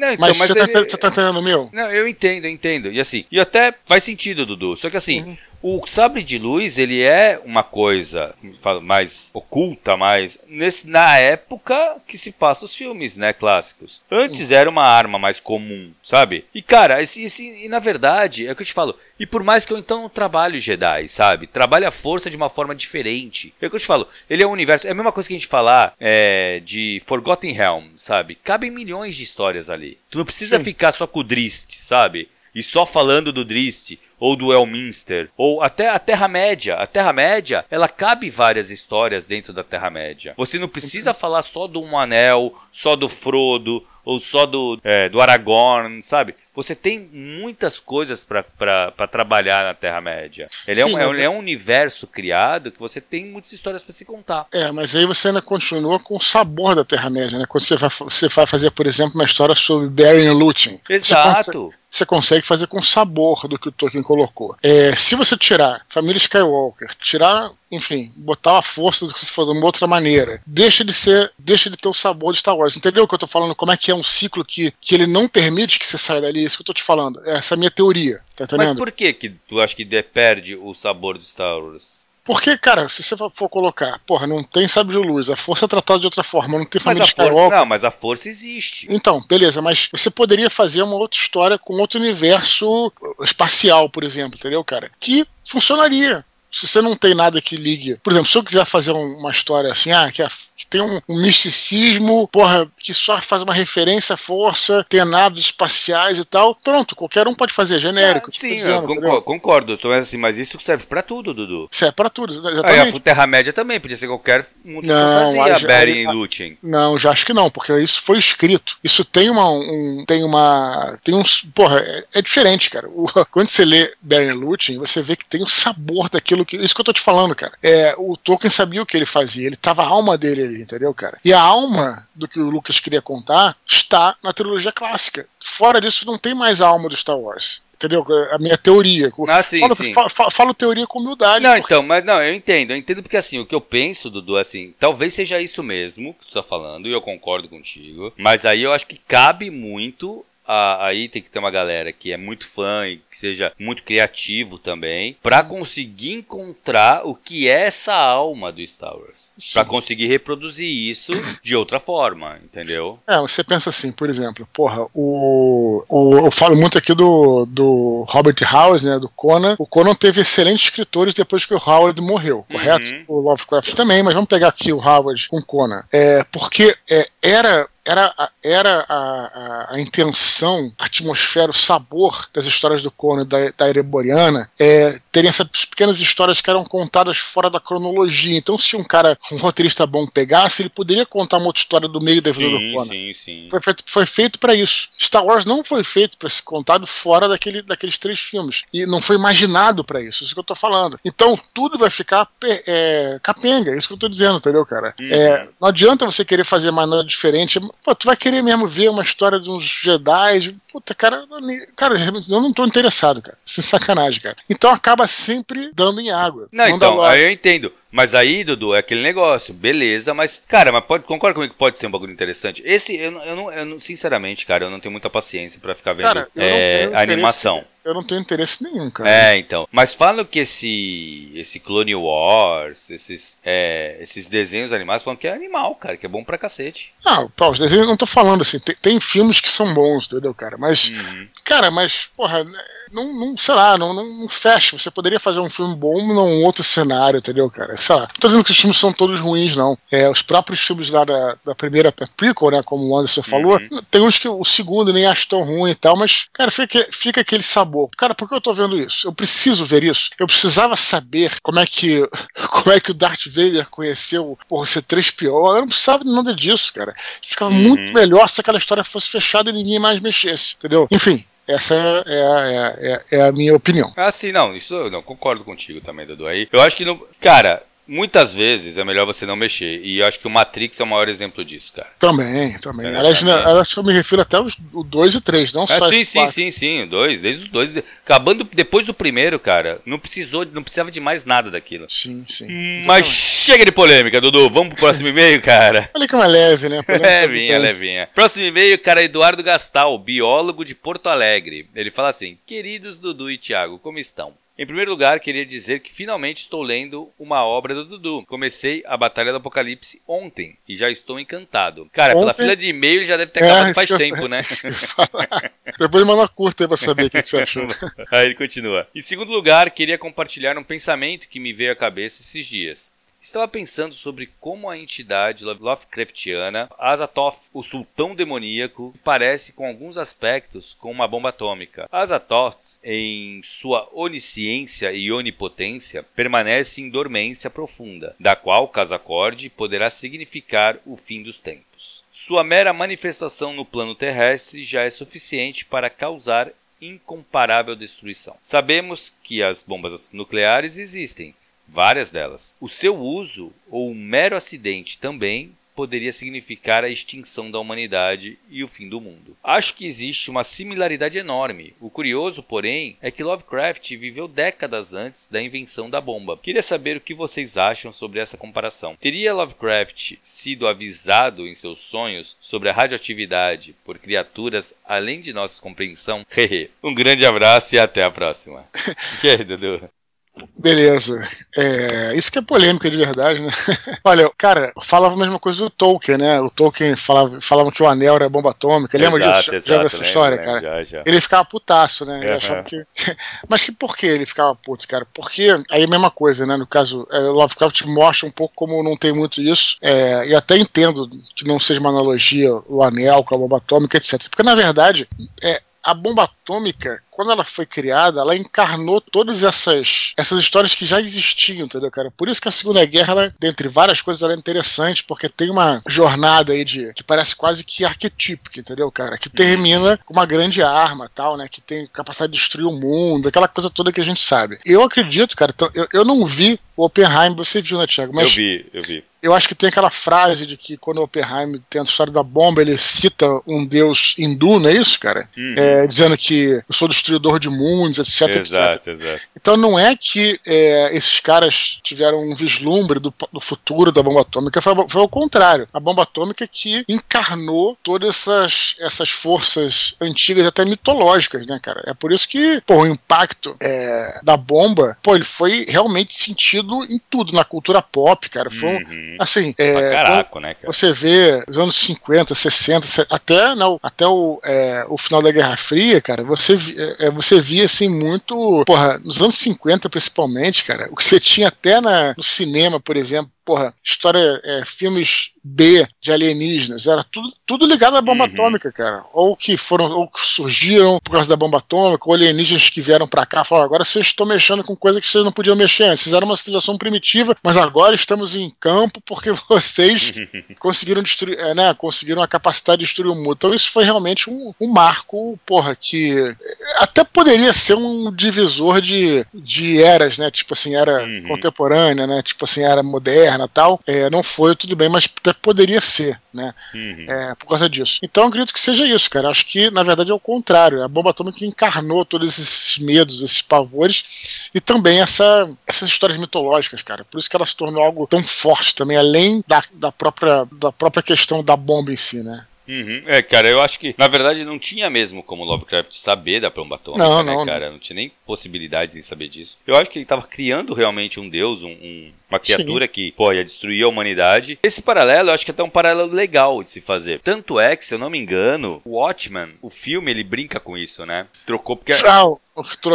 Não, então, mas você tá entendendo o meu? Não, eu entendo. E assim, e até faz sentido, Dudu. Só que assim, o sabre de luz, ele é uma coisa mais oculta, mais... na época que se passa os filmes, né, clássicos. Antes era uma arma mais comum, sabe? E cara, e na verdade, é o que eu te falo. E por mais que eu então não trabalhe Jedi, sabe? Trabalhe a força de uma forma diferente. É o que eu te falo. Ele é um universo... é a mesma coisa que a gente falar de Forgotten Realm, sabe? Cabem milhões de histórias ali. Tu não precisa ficar só com o Drizzt, sabe? E só falando do Drizzt, ou do Elminster, ou até a Terra-média. A Terra-média, ela cabe várias histórias dentro da Terra-média. Você não precisa falar só do Um Anel, só do Frodo, ou só do Aragorn, sabe? Você tem muitas coisas pra trabalhar na Terra-média. Ele é um universo criado que você tem muitas histórias pra se contar. Mas aí você ainda continua com o sabor da Terra-média, né? Quando você vai fazer, por exemplo, uma história sobre Beren e Lúthien. Exato. Você consegue fazer com sabor do que o Tolkien colocou. Se você tirar família Skywalker, enfim, botar a força do que você falou de uma outra maneira, deixa de ter o sabor de Star Wars. Entendeu o que eu tô falando? Como é que é um ciclo que ele não permite que você saia dali? Isso que eu tô te falando. Essa é a minha teoria, tá entendendo? Mas por que tu acha que perde o sabor de Star Wars? Porque, cara, se você for colocar, não tem sabre de luz, a força é tratada de outra forma, não tem família de Skywalker. Não, mas a força existe. Então, beleza, mas você poderia fazer uma outra história com outro universo espacial, por exemplo, entendeu, cara? Que funcionaria. Se você não tem nada que ligue... Por exemplo, se eu quiser fazer uma história assim... que tem um misticismo... que só faz uma referência à força... Tem naves espaciais e tal... Pronto, qualquer um pode fazer, genérico. Sim, dizendo, eu concordo. Mas isso serve pra tudo, Dudu. Serve pra tudo, exatamente. A Terra-média também, podia ser qualquer... Não, Beren e Lúthien. Não, já acho que não, porque isso foi escrito. Isso tem é diferente, cara. Quando você lê Beren e Lúthien, você vê que tem o sabor daquilo. Isso que eu tô te falando, cara. O Tolkien sabia o que ele fazia. Ele tava a alma dele ali, entendeu, cara? E a alma do que o Lucas queria contar está na trilogia clássica. Fora disso, não tem mais a alma do Star Wars. Entendeu? A minha teoria. Falo teoria com humildade. Não, então, mas não, eu entendo porque assim, o que eu penso, Dudu, assim, talvez seja isso mesmo que tu tá falando, e eu concordo contigo, mas aí eu acho que cabe muito... Aí tem que ter uma galera que é muito fã e que seja muito criativo também, pra conseguir encontrar o que é essa alma do Star Wars, pra conseguir reproduzir isso de outra forma, entendeu? Você pensa assim, por exemplo, eu falo muito aqui do Robert Howard, né, do Conan. O Conan teve excelentes escritores depois que o Howard morreu, correto? O Lovecraft também, mas vamos pegar aqui o Howard com o Conan, porque era a intenção, a atmosfera, o sabor das histórias do Conan e da Ereboriana, terem essas pequenas histórias que eram contadas fora da cronologia. Então, se um roteirista bom pegasse, ele poderia contar uma outra história do meio da vida do Conan. Sim. Foi feito pra isso. Star Wars não foi feito pra ser contado fora daqueles 3 filmes. E não foi imaginado pra isso. Isso que eu tô falando. Então, tudo vai ficar capenga. Isso que eu tô dizendo, entendeu, cara? Não adianta você querer fazer mais nada diferente. Tu vai querer mesmo ver uma história de uns Jedi? Puta, cara, eu não tô interessado, cara. Sem sacanagem, cara. Então acaba sempre dando em água. Não, então, aí eu entendo. Mas aí, Dudu, é aquele negócio, beleza, mas, cara, mas concorda comigo que pode ser um bagulho interessante? Esse, eu não sinceramente, cara, eu não tenho muita paciência pra ficar vendo, cara, eu não animação. Eu não tenho interesse nenhum, cara. É, então. Mas falam que esse Clone Wars, esses desenhos animados, falam que é animal, cara, que é bom pra cacete. Ah, pá, os desenhos, eu não tô falando assim, tem filmes que são bons, entendeu, cara? Mas, cara, mas, porra, não sei lá, não fecha. Você poderia fazer um filme bom num outro cenário, entendeu, cara? Sei lá. Não tô dizendo que os filmes são todos ruins, não. É, os próprios filmes lá da primeira prequel, né, como o Anderson falou, tem uns que o segundo nem acho tão ruim e tal, mas, cara, fica aquele sabor. Cara, por que eu tô vendo isso? Eu preciso ver isso. Eu precisava saber como é que o Darth Vader conheceu o C3PO. Eu não precisava de nada disso, cara. Ficava muito melhor se aquela história fosse fechada e ninguém mais mexesse, entendeu? Enfim, essa é a minha opinião. Ah, sim, não. Isso eu não concordo contigo também, Dudu. Aí eu acho que não... Cara... Muitas vezes é melhor você não mexer. E eu acho que o Matrix é o maior exemplo disso, cara. Também. Aliás, acho que eu me refiro até o 2 e o 3, não só esse. Sim. Dois, desde os 2. Acabando depois do primeiro, cara, não precisava de mais nada daquilo. Sim. Mas chega de polêmica, Dudu. Vamos pro próximo e-mail, cara. Olha que é leve, né? Levinha. Próximo e-mail, cara, Eduardo Gastal, biólogo de Porto Alegre. Ele fala assim: queridos Dudu e Thiago, como estão? Em primeiro lugar, queria dizer que finalmente estou lendo uma obra do Dudu. Comecei a Batalha do Apocalipse ontem e já estou encantado. Cara, ontem? Pela fila de e-mail já deve ter acabado faz tempo, né? Depois manda curta aí pra saber o que você achou. Aí ele continua. Em segundo lugar, queria compartilhar um pensamento que me veio à cabeça esses dias. Estava pensando sobre como a entidade Lovecraftiana, Azathoth, o sultão demoníaco, parece com alguns aspectos com uma bomba atômica. Azathoth, em sua onisciência e onipotência, permanece em dormência profunda, da qual, caso acorde, poderá significar o fim dos tempos. Sua mera manifestação no plano terrestre já é suficiente para causar incomparável destruição. Sabemos que as bombas nucleares existem, várias delas. O seu uso, ou um mero acidente também, poderia significar a extinção da humanidade e o fim do mundo. Acho que existe uma similaridade enorme. O curioso, porém, é que Lovecraft viveu décadas antes da invenção da bomba. Queria saber o que vocês acham sobre essa comparação. Teria Lovecraft sido avisado em seus sonhos sobre a radioatividade por criaturas além de nossa compreensão? Um grande abraço e até a próxima. E aí, Dudu? Beleza, isso que é polêmica de verdade, né? Olha, cara, falava a mesma coisa do Tolkien, né? O Tolkien falava que o anel era bomba atômica, lembra disso? Já viu essa história, cara? Já. Ele ficava putaço, né? Ele achava que... Mas por que ele ficava puto, cara? Porque aí é a mesma coisa, né? No caso, Lovecraft mostra um pouco como não tem muito isso, e até entendo que não seja uma analogia o anel com a bomba atômica, etc. Porque, na verdade, a bomba atômica, quando ela foi criada, ela encarnou todas essas histórias que já existiam, entendeu, cara? Por isso que a Segunda Guerra, ela, dentre várias coisas, ela é interessante, porque tem uma jornada aí que parece quase que arquetípica, entendeu, cara? Que termina com uma grande arma, tal, né? Que tem capacidade de destruir o mundo, aquela coisa toda que a gente sabe. Eu acredito, cara, eu não vi o Oppenheimer, você viu, né, Thiago? Mas eu vi. Eu acho que tem aquela frase de que quando o Oppenheimer tem a história da bomba, ele cita um deus hindu, não é isso, cara? Dizendo que eu sou destruidor de mundos, etc, exato, etc. Exato. Então não é que esses caras tiveram um vislumbre do futuro da bomba atômica, foi ao contrário. A bomba atômica que encarnou todas essas forças antigas, até mitológicas, né, cara? É por isso que, o impacto da bomba, ele foi realmente sentido em tudo, na cultura pop, cara. Foi assim, caraca, né, cara? Você vê os anos 50, 60, até o final da Guerra Fria, cara, você via assim muito, nos anos 50 principalmente, cara, o que você tinha até no cinema, por exemplo, história, filmes B de alienígenas, era tudo ligado à bomba atômica, cara, ou que surgiram por causa da bomba atômica, ou alienígenas que vieram pra cá, falaram, agora vocês estão mexendo com coisa que vocês não podiam mexer antes, vocês eram uma civilização primitiva, mas agora estamos em campo porque vocês conseguiram destruir, conseguiram a capacidade de destruir o mundo. Então isso foi realmente um marco, que até poderia ser um divisor de eras, né, tipo assim, era contemporânea, né, tipo assim, era moderna, Natal, não foi, tudo bem, mas até poderia ser, né? Uhum. Por causa disso. Então eu acredito que seja isso, cara. Acho que, na verdade, é o contrário. A bomba atômica encarnou todos esses medos, esses pavores, e também essas histórias mitológicas, cara. Por isso que ela se tornou algo tão forte também, além da própria questão da bomba em si, né? Uhum. Cara, eu acho que, na verdade, não tinha mesmo como Lovecraft saber da bomba atômica, cara? Não tinha nem possibilidade de saber disso. Eu acho que ele estava criando realmente um deus, uma criatura que, ia destruir a humanidade. Esse paralelo, eu acho que é até um paralelo legal de se fazer. Tanto é que, se eu não me engano, o Watchmen, o filme, ele brinca com isso, né? Trocou porque... Tchau!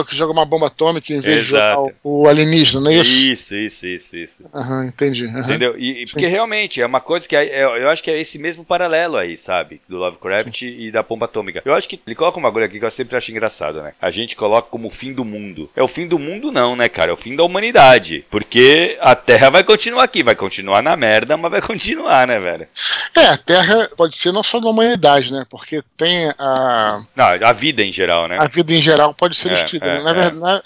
Que joga uma bomba atômica em vez de jogar o alienígena, não é isso? Isso. Aham, entendi. Uhum. Entendeu? E porque realmente é uma coisa que eu acho que é esse mesmo paralelo aí, sabe? Do Lovecraft e da bomba atômica. Eu acho que ele coloca uma coisa aqui que eu sempre acho engraçado, né? A gente coloca como o fim do mundo. É o fim do mundo não, né, cara? É o fim da humanidade. Porque a Terra vai continuar aqui. Vai continuar na merda, mas vai continuar, né, velho? A Terra pode ser não só da humanidade, né? Porque tem a... Não, a vida em geral, né? A vida em geral pode ser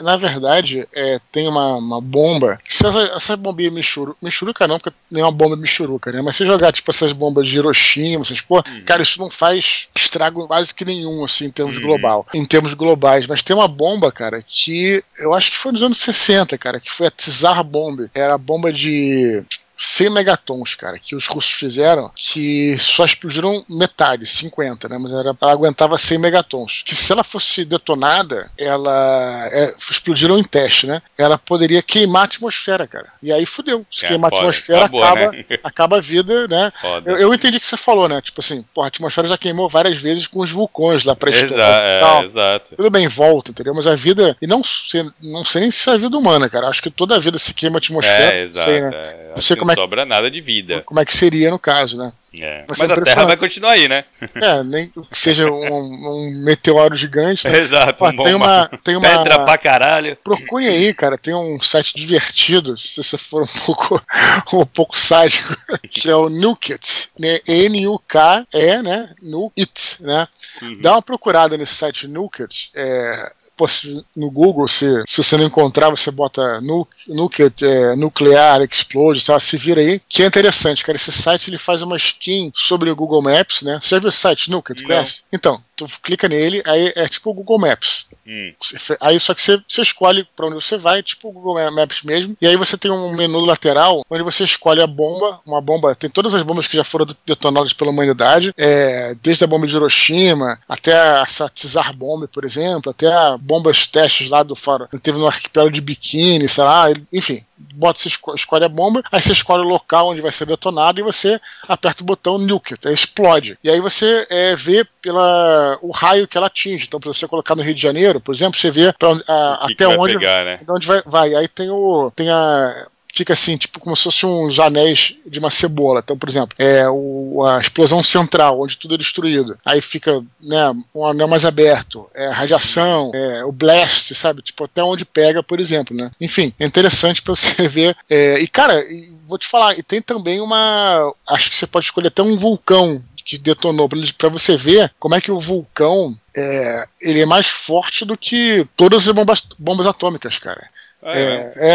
na verdade, tem uma bomba. Se essa bombinha Michuruca não, porque nem uma bomba Michuruca, né? Mas se jogar, tipo, essas bombas de Hiroshima, essas cara, isso não faz estrago quase que nenhum, assim, em termos global. Em termos globais. Mas tem uma bomba, cara, que eu acho que foi nos anos 60, cara, que foi a Tsar Bomba. Era a bomba de 100 megatons, cara, que os russos fizeram, que só explodiram metade, 50, né, mas ela aguentava 100 megatons, que se ela fosse detonada, explodiram em teste, né, ela poderia queimar a atmosfera, cara, e aí fudeu, se queimar a atmosfera, acaba a vida, né, eu entendi o que você falou, né, tipo assim, a atmosfera já queimou várias vezes com os vulcões lá pra história, exato. Tudo bem, volta, entendeu, mas a vida, e não sei nem se é a vida humana, cara, acho que toda a vida se queima a atmosfera, exato, sei, né? Você não sobra nada de vida. Como é que seria no caso, né? Mas a Terra vai continuar aí, né? Nem que seja um meteoro gigante. Né? Exato. Tem uma pedra pra caralho. Procure aí, cara. Tem um site divertido, se você for um pouco sádico, que é o Nuket, né? N-U-K-E, né? Nuket, né? Uhum. Dá uma procurada nesse site Nuket, no Google, se você não encontrar, você bota Nuclear Explode, tá? Se vira aí, que é interessante, cara. Esse site ele faz uma skin sobre o Google Maps, né? Você já viu o site Nuket? Conhece? Então, tu clica nele, aí é tipo o Google Maps. Aí só que você escolhe pra onde você vai, tipo o Google Maps mesmo, e aí você tem um menu lateral onde você escolhe a bomba, tem todas as bombas que já foram detonadas pela humanidade, desde a bomba de Hiroshima até a Tsar Bomba, por exemplo, até a bombas testes lá do fora, ele teve no arquipélago de Bikini, sei lá, enfim, você escolhe a bomba, aí você escolhe o local onde vai ser detonado e você aperta o botão nuke, explode, e aí você vê o raio que ela atinge. Então, pra você colocar no Rio de Janeiro, por exemplo, você vê até onde vai pegar, né? Onde vai. Aí fica assim, tipo, como se fossem uns anéis de uma cebola. Então, por exemplo, a explosão central, onde tudo é destruído. Aí fica, né, um anel mais aberto, radiação, o blast, sabe? Tipo, até onde pega, por exemplo, né? Enfim, é interessante pra você ver. E, cara, vou te falar, e tem também acho que você pode escolher até um vulcão que detonou, pra você ver como é que o vulcão, ele é mais forte do que todas as bombas atômicas, cara.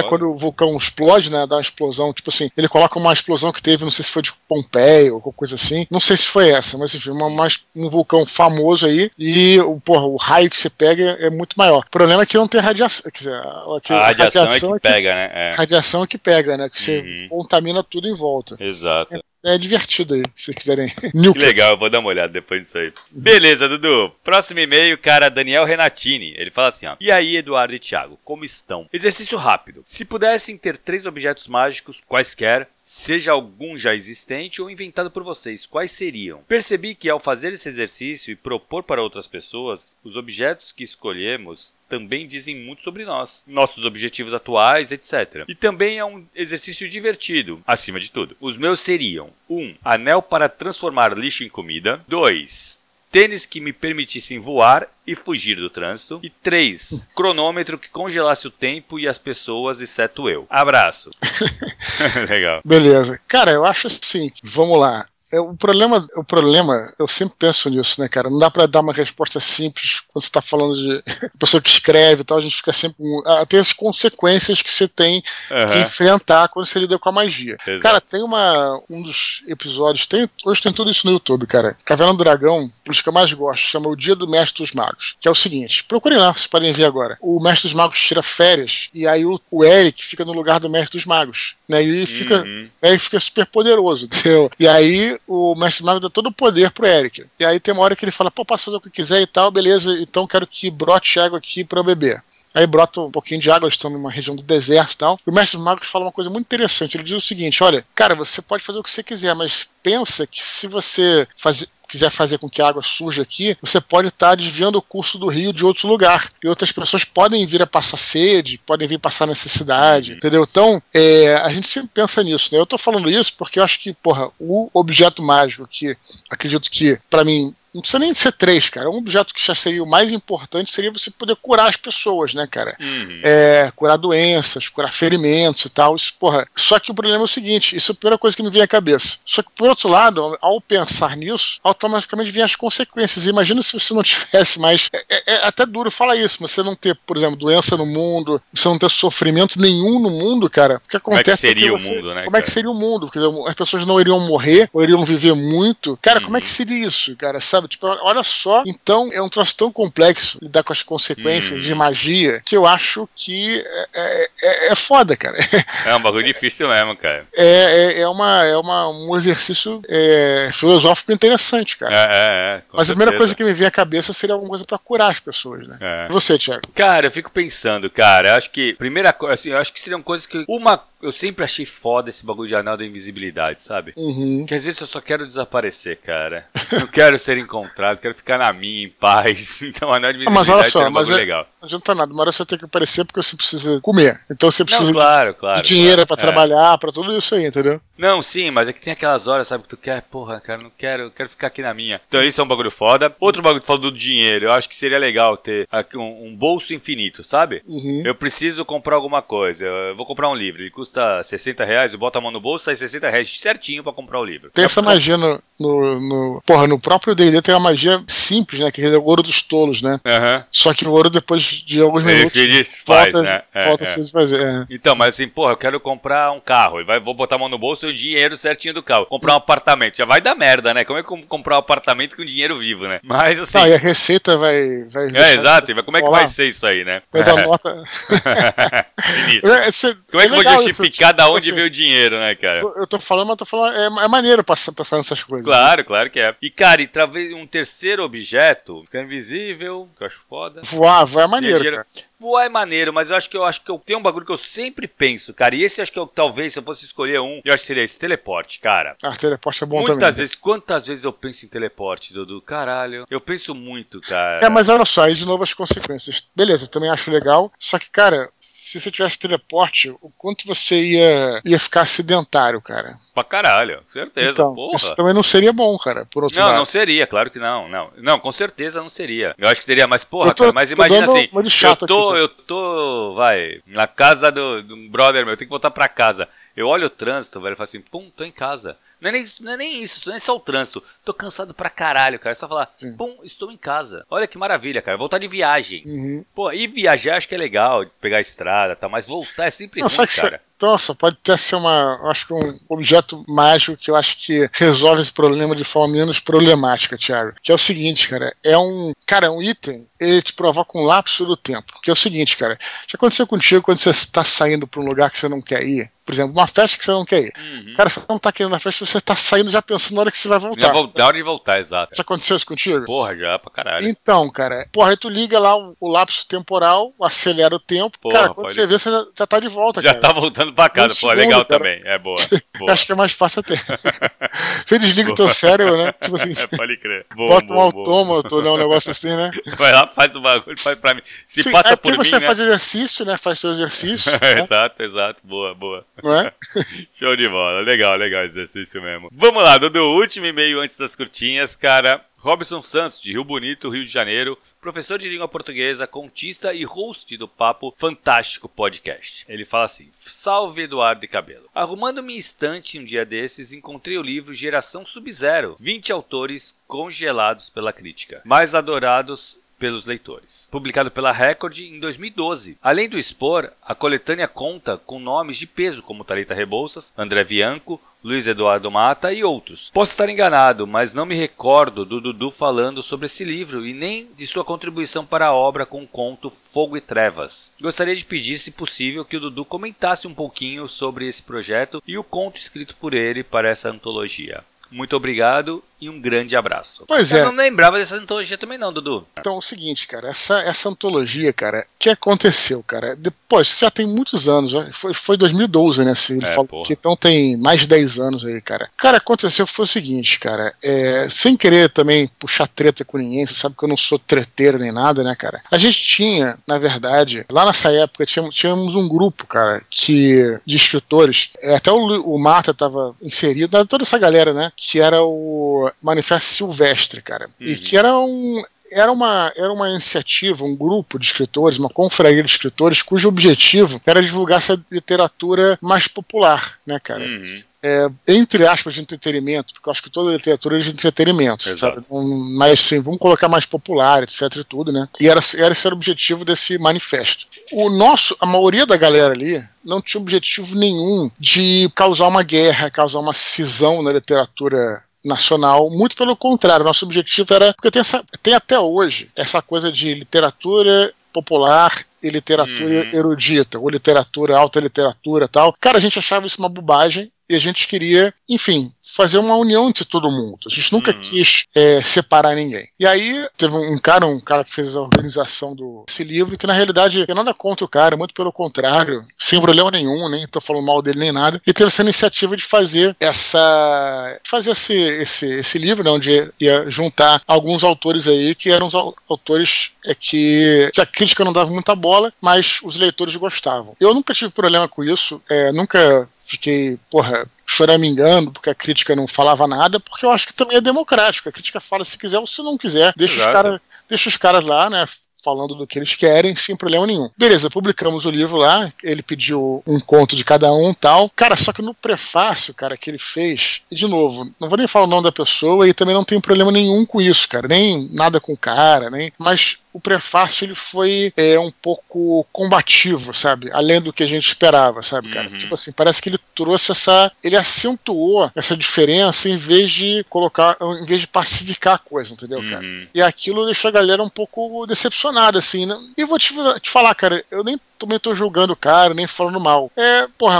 Quando o vulcão explode, né, dá uma explosão, tipo assim, ele coloca uma explosão que teve, não sei se foi de Pompeia ou alguma coisa assim, não sei se foi essa, mas enfim, um vulcão famoso aí, e o raio que você pega é muito maior. O problema é que não tem radiação, quer dizer, a radiação é que pega, né, que você contamina tudo em volta. Exato. É divertido aí, se vocês quiserem. Que legal, eu vou dar uma olhada depois disso aí. Beleza, Dudu. Próximo e-mail, cara, Daniel Renatini. Ele fala assim, ó. E aí, Eduardo e Thiago, como estão? Exercício rápido. Se pudessem ter 3 objetos mágicos, quaisquer, seja algum já existente ou inventado por vocês, quais seriam? Percebi que ao fazer esse exercício e propor para outras pessoas, os objetos que escolhemos também dizem muito sobre nós, nossos objetivos atuais, etc. E também é um exercício divertido, acima de tudo. Os meus seriam: 1. Anel para transformar lixo em comida. 2. Tênis que me permitissem voar e fugir do trânsito. E 3, cronômetro que congelasse o tempo e as pessoas, exceto eu. Abraço. Legal. Beleza. Cara, eu acho assim, vamos lá. O problema, eu sempre penso nisso, né, cara? Não dá pra dar uma resposta simples quando você tá falando de pessoa que escreve e tal, a gente fica sempre... Tem as consequências que você tem que enfrentar quando você lida com a magia. Exato. Cara, tem um dos episódios, hoje tem tudo isso no YouTube, cara. Caverna do Dragão, um dos que eu mais gosto, chama O Dia do Mestre dos Magos, que é o seguinte, procurem lá, vocês podem ver agora. O Mestre dos Magos tira férias e aí o Eric fica no lugar do Mestre dos Magos, né? E fica super poderoso, entendeu? E aí o Mestre dos Magos dá todo o poder pro Eric. E aí tem uma hora que ele fala, pô, posso fazer o que quiser e tal, beleza, então quero que brote água aqui pra eu beber. Aí brota um pouquinho de água, eles estão numa região do deserto e tal. E o Mestre dos Magos fala uma coisa muito interessante. Ele diz o seguinte, olha, cara, você pode fazer o que você quiser, mas pensa que se você quiser fazer com que a água surja aqui, você pode estar desviando o curso do rio de outro lugar. E outras pessoas podem vir a passar sede, podem vir a passar necessidade, entendeu? Então, a gente sempre pensa nisso, né? Eu tô falando isso porque eu acho que, porra, o objeto mágico que, acredito que, pra mim, não precisa nem ser 3, cara. Um objeto que já seria o mais importante seria você poder curar as pessoas, né, cara? Curar doenças, curar ferimentos e tal. Isso, porra. Só que o problema é o seguinte, isso é a primeira coisa que me vem à cabeça. Só que, por outro lado, ao pensar nisso, automaticamente vêm as consequências. Imagina se você não tivesse mais... É até duro falar isso, mas você não ter, por exemplo, doença no mundo, você não ter sofrimento nenhum no mundo, cara. O que acontece é que Como é que seria o mundo? Quer dizer, as pessoas não iriam morrer ou iriam viver muito. Cara, como é que seria isso, cara? Sabe? Tipo, olha só, então é um troço tão complexo lidar com as consequências de magia que eu acho que é foda, cara. É um bagulho difícil mesmo, cara. É um exercício filosófico interessante, cara. Mas certeza. A primeira coisa que me vem à cabeça seria alguma coisa pra curar as pessoas, né? E você, Thiago? Cara, eu fico pensando, cara, eu acho que primeira coisa, assim, eu acho que seriam coisas que eu sempre achei foda esse bagulho de anel da invisibilidade, sabe? Que às vezes eu só quero desaparecer, cara. Não quero ser encontrado, quero ficar na minha, em paz. Então anel de invisibilidade seria um bagulho legal. Não adianta nada, uma hora você tem que aparecer porque você precisa comer. Então você precisa de dinheiro pra trabalhar, pra tudo isso aí, entendeu? Não, sim, mas é que tem aquelas horas, sabe, que tu quer, porra, cara, não quero, eu quero ficar aqui na minha. Então isso é um bagulho foda. Outro bagulho foda do dinheiro, eu acho que seria legal ter aqui um bolso infinito, sabe? Eu preciso comprar alguma coisa, eu vou comprar um livro, ele custa R$60, eu boto a mão no bolso, sai R$60 certinho pra comprar o livro. Tem essa magia no próprio D&D tem uma magia simples, né, que é o ouro dos tolos, né? Só que o ouro depois de alguns minutos falta fazer. Então, mas assim, porra, eu quero comprar um carro, vou botar a mão no bolso e o dinheiro certinho do carro. Comprar um apartamento, já vai dar merda, né? Como é que comprar um apartamento com dinheiro vivo, né? Mas assim... Tá, e a receita vai exato, como é que vai ser isso aí, né? Vai dar nota... Como é que eu vou justificar da onde veio o dinheiro, né, cara? Eu tô falando, mas é maneiro passar nessas coisas. Claro, né? Claro que é. E, cara, talvez um terceiro objeto, fica invisível, que eu acho foda. Voar é maneiro, cara. Voar é maneiro, mas eu acho que eu tenho um bagulho que eu sempre penso, cara, e esse acho que eu, talvez, se eu fosse escolher um, eu acho que seria esse, teleporte, cara. Ah, teleporte é bom também. Quantas vezes eu penso em teleporte, Dudu? Caralho. Eu penso muito, cara. Mas olha só, aí de novo as consequências. Beleza, eu também acho legal, só que, cara, se você tivesse teleporte, o quanto você ia ficar sedentário, cara. Pra caralho, com certeza, então, porra. Isso também não seria bom, cara, por outro lado. Não seria, claro que não, não, com certeza não seria. Eu acho que teria mais, porra, cara, mas imagina assim, eu tô na casa de um brother meu, eu tenho que voltar pra casa. Eu olho o trânsito, velho, e falo assim, pum, tô em casa. Não é nem isso, não é só o trânsito. Tô cansado pra caralho, cara. É só falar, pum, estou em casa. Olha que maravilha, cara. Voltar de viagem. Pô, e viajar acho que é legal, pegar a estrada e tal, mas voltar é sempre ruim, cara. Nossa, pode até ser acho que um objeto mágico que eu acho que resolve esse problema de forma menos problemática, Thiago. Que é o seguinte, cara, é um item, ele te provoca um lapso do tempo. Que é o seguinte, cara, já aconteceu contigo quando você está saindo pra um lugar que você não quer ir? Por exemplo, uma festa que você não quer ir. Cara, você não tá querendo na festa, você tá saindo já pensando na hora que você vai voltar. Na hora de voltar, exato. Isso aconteceu isso contigo? Porra, já, pra caralho. Então, cara, porra, aí tu liga lá o lapso temporal, acelera o tempo, porra, cara, quando você vê, você já tá de volta, já, cara. Já tá voltando pra casa, pô, é legal, cara. Também, é boa. Acho que é mais fácil até. Você desliga o teu cérebro, né? Tipo assim, pode crer. Bota um autômato, né, um negócio assim, né? Vai lá, faz o bagulho, faz pra mim. Se passa é por mim, você faz exercício, né? Faz seu exercício. Né? Exato, boa. Não é? Show de bola, legal exercício mesmo. Vamos lá, Dudu, último e-mail antes das curtinhas, cara. Robson Santos, de Rio Bonito, Rio de Janeiro, professor de língua portuguesa, contista e host do Papo Fantástico Podcast. Ele fala assim: salve Eduardo e Cabelo. Arrumando minha estante um dia desses, encontrei o livro Geração Sub Zero, 20 autores congelados pela crítica, mas adorados pelos leitores, publicado pela Record em 2012. Além do expor, a coletânea conta com nomes de peso como Thalita Rebouças, André Bianco, Luiz Eduardo Mata e outros. Posso estar enganado, mas não me recordo do Dudu falando sobre esse livro e nem de sua contribuição para a obra com o conto Fogo e Trevas. Gostaria de pedir, se possível, que o Dudu comentasse um pouquinho sobre esse projeto e o conto escrito por ele para essa antologia. Muito obrigado e um grande abraço. Pois é. Eu não lembrava dessa antologia também não, Dudu. Então é o seguinte, cara. Essa antologia, cara, o que aconteceu, cara? Depois, já tem muitos anos. Foi 2012, né? Assim, ele falou que então tem mais de 10 anos aí, cara. Cara, aconteceu foi o seguinte, cara. Sem querer também puxar treta com ninguém. Você sabe que eu não sou treteiro nem nada, né, cara? A gente tinha, na verdade, lá nessa época, tínhamos um grupo, cara, de escritores. Até o Marta tava inserido. Toda essa galera, né? Que era o Manifesto Silvestre, cara. Uhum. E que era uma iniciativa, um grupo de escritores, uma confraria de escritores, cujo objetivo era divulgar essa literatura mais popular, né, cara? Uhum. Entre aspas, de entretenimento, porque eu acho que toda literatura é de entretenimento, sabe? Mas assim, vamos colocar mais popular, etc e tudo, né? E era esse era o objetivo desse manifesto. A maioria da galera ali não tinha objetivo nenhum de causar uma guerra, causar uma cisão na literatura nacional, muito pelo contrário, nosso objetivo era, porque tem até hoje essa coisa de literatura popular e literatura erudita, ou literatura, alta literatura e tal. Cara, a gente achava isso uma bobagem e a gente queria, enfim, fazer uma união entre todo mundo. A gente nunca quis separar ninguém. E aí teve um cara que fez a organização desse livro, que na realidade eu nada contra o cara, muito pelo contrário, sem problema nenhum, nem tô falando mal dele nem nada, e teve essa iniciativa de fazer esse livro, né, onde ia juntar alguns autores aí, que eram os autores que a crítica não dava muita bola, mas os leitores gostavam. Eu nunca tive problema com isso, nunca fiquei, choramingando porque a crítica não falava nada, porque eu acho que também é democrático. A crítica fala se quiser ou se não quiser, deixa os caras lá, né, falando do que eles querem, sem problema nenhum. Beleza, publicamos o livro lá, ele pediu um conto de cada um e tal. Cara, só que no prefácio, cara, que ele fez, e de novo, não vou nem falar o nome da pessoa e também não tenho problema nenhum com isso, cara, nem nada com o cara, nem... Mas o prefácio, ele foi um pouco combativo, sabe? Além do que a gente esperava, sabe, cara? Uhum. Tipo assim, parece que ele trouxe ele acentuou essa diferença em vez de pacificar a coisa, entendeu, cara? E aquilo deixou a galera um pouco decepcionada, assim, né? E vou te falar, cara, eu nem também tô julgando o cara, nem falando mal.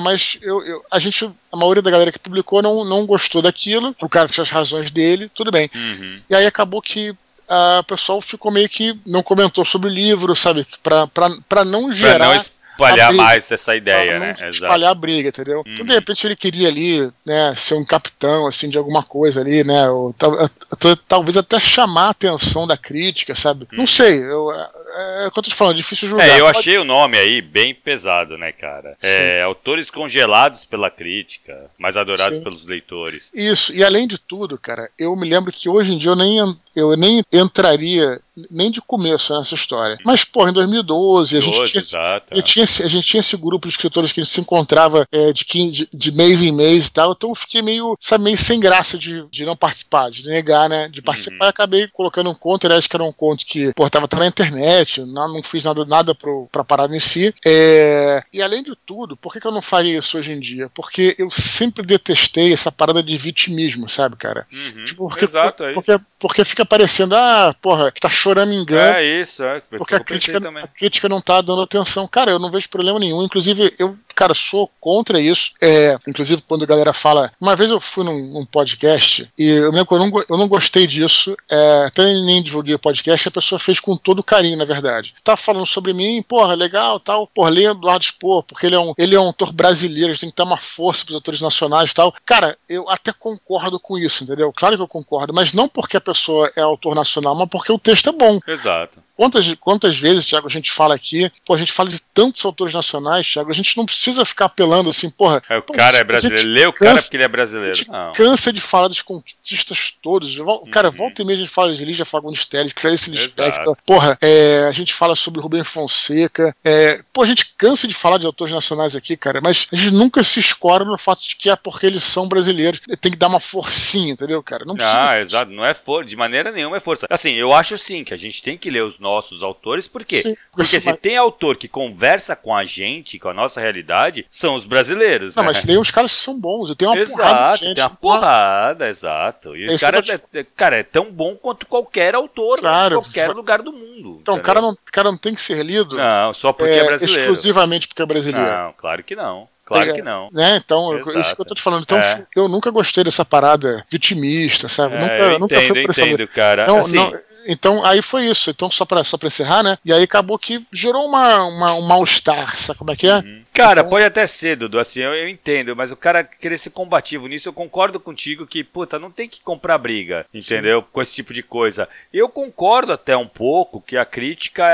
Mas a maioria da galera que publicou não gostou daquilo, o cara tinha as razões dele, tudo bem. E aí acabou que o pessoal ficou meio que não comentou sobre o livro, sabe? Pra não gerar. Pra não espalhar mais essa ideia, né? Exato. Espalhar a briga, entendeu? Então, de repente, ele queria ali, né, ser um capitão, assim, de alguma coisa ali, né? Ou, talvez até chamar a atenção da crítica, sabe? Não sei, quanto eu tô falando, difícil julgar. Eu achei o nome aí bem pesado, né, cara? Autores congelados pela crítica, mas adorados pelos leitores. Isso, e além de tudo, cara, eu me lembro que hoje em dia eu nem entraria nem de começo nessa história. Mas, em 2012, a gente tinha esse grupo de escritores que a gente se encontrava de mês em mês e tal, então eu fiquei meio sem graça de não participar, de negar, né, de participar. Acabei colocando um conto, aliás, que era um conto que, tava até na internet, não fiz nada pra parada em si. E além de tudo, por que eu não faria isso hoje em dia? Porque eu sempre detestei essa parada de vitimismo, sabe, cara? Porque fica parecendo, que tá choramingando. Porque a crítica não tá dando atenção. Cara, eu não vejo problema nenhum. Inclusive, eu, cara, sou contra isso. Inclusive, quando a galera fala... Uma vez eu fui num podcast e eu não gostei disso. Até nem divulguei o podcast. A pessoa fez com todo carinho, na verdade. verdade. Tá falando sobre mim, porra, legal, tal. Porra, leia Eduardo Spohr, porque ele é um autor brasileiro, a gente tem que dar uma força pros autores nacionais e tal. Cara, eu até concordo com isso, entendeu? Claro que eu concordo, mas não porque a pessoa é autor nacional, mas porque o texto é bom. Exato. Quantas vezes, Thiago, a gente fala aqui, pô, a gente fala de tantos autores nacionais, Thiago, a gente não precisa ficar apelando assim, porra... É, o pô, cara é brasileiro, lê o cara porque ele é brasileiro. A gente cansa de falar dos conquistas todos. Cara, volta e meia a gente fala de Lígia Fagundes Telles, Clarice Lispector, porra, a gente fala sobre Rubem Fonseca, a gente cansa de falar de autores nacionais aqui, cara, mas a gente nunca se escora no fato de que é porque eles são brasileiros, tem que dar uma forcinha, entendeu, cara? Não precisa... exato, não é força, de maneira nenhuma é força. Assim, eu acho sim que a gente tem que ler os nossos autores, por quê? Sim, porque se tem autor que conversa com a gente, com a nossa realidade, são os brasileiros, né? Não, mas tem os caras que são bons, eu tenho uma porrada de gente. Tem uma porrada, exato. E o cara é tão bom quanto qualquer autor, claro, em qualquer lugar do mundo. Então, o cara não tem que ser lido... Não, só porque é brasileiro. Exclusivamente porque é brasileiro. Não, claro que não. Claro que não. Né? Então, isso que eu tô te falando. Então, eu nunca gostei dessa parada vitimista, sabe? Eu entendo, cara. Não, então, aí foi isso. Então, só pra encerrar, né? E aí acabou que gerou um mal-estar, sabe como é que é? Cara, então... pode até ser, Dudu, assim, eu entendo, mas o cara querer ser combativo nisso, eu concordo contigo que, puta, não tem que comprar briga, entendeu? Sim. Com esse tipo de coisa. Eu concordo até um pouco que a crítica,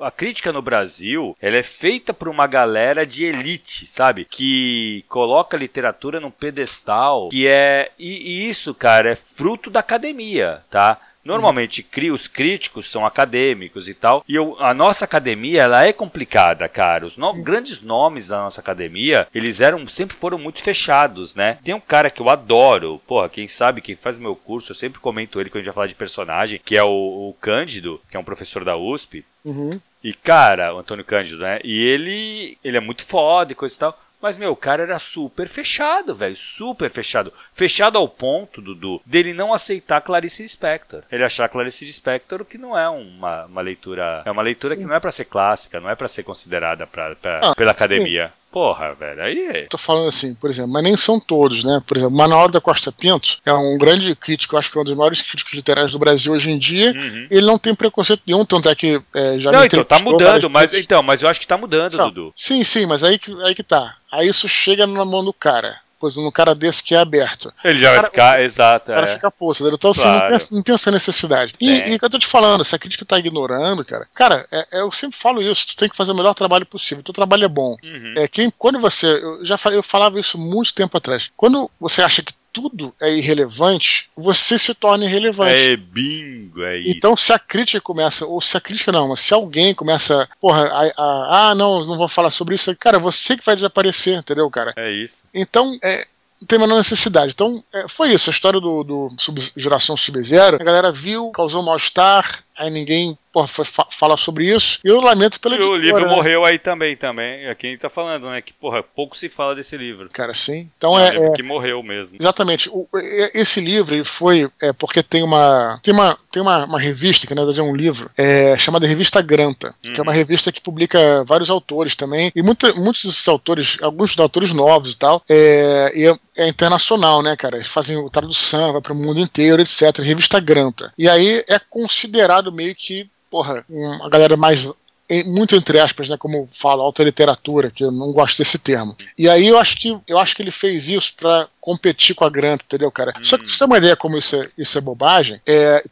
a crítica no Brasil, ela é feita por uma galera de elite, sabe? Que coloca a literatura num pedestal, e isso, cara, é fruto da academia, tá? Normalmente os críticos são acadêmicos e tal, e a nossa academia ela é complicada, cara. Os grandes nomes da nossa academia, eles sempre foram muito fechados, né? Tem um cara que eu adoro, porra, quem sabe, quem faz meu curso, eu sempre comento ele quando a gente vai falar de personagem, que é o Cândido, que é um professor da USP, e cara, o Antônio Cândido, né? E ele é muito foda e coisa e tal. Mas, meu, o cara era super fechado, velho. Super fechado. Fechado ao ponto, Dudu, dele não aceitar Clarice Lispector. Ele achar Clarice Lispector que não é uma leitura... É uma leitura que não é pra ser clássica, não é pra ser considerada pela academia. Sim. Porra, velho, aí... Tô falando assim, por exemplo, mas nem são todos, né? Por exemplo, Manuel da Costa Pinto é um grande crítico, eu acho que é um dos maiores críticos literários do Brasil hoje em dia. Ele não tem preconceito nenhum, tanto é que já não, então, tá mudando, mas eu acho que tá mudando, sabe? Dudu. Sim, mas aí que tá. Aí isso chega na mão do cara. Pois um cara desse que é aberto. Ele já vai ficar, exato. O cara fica posto. Então, claro. Assim, não tem essa necessidade. E o que eu tô te falando, se a crítica tá ignorando, cara... Cara, eu sempre falo isso, tu tem que fazer o melhor trabalho possível. Teu trabalho é bom. Quando você... Eu falava isso muito tempo atrás. Quando você acha que tudo é irrelevante, você se torna irrelevante. Bingo, é isso. Então, se a crítica começa, ou se a crítica não, mas se alguém começa, porra, não vou falar sobre isso, cara, você que vai desaparecer, entendeu, cara? É isso. Então, não tem a menor necessidade. Então, foi isso, a história do Geração Sub Zero, a galera viu, causou mal-estar, aí ninguém... Porra, fala sobre isso. E eu lamento pela editora. E o livro morreu aí também. É quem tá falando, né? Que, porra, pouco se fala desse livro. Cara, sim. Então é um livro que morreu mesmo. Exatamente. Esse livro ele foi porque tem uma revista, que na verdade é um livro, chamada Revista Granta, que é uma revista que publica vários autores também. E muitos desses autores, alguns autores novos e tal, é internacional, né, cara? Eles fazem tradução, vai pro mundo inteiro, etc. Revista Granta. E aí é considerado meio que porra, a galera mais, muito entre aspas, né, como eu falo, alta literatura, que eu não gosto desse termo. E aí eu acho que ele fez isso pra competir com a Granta, entendeu, cara? Só que você tem uma ideia como isso é bobagem,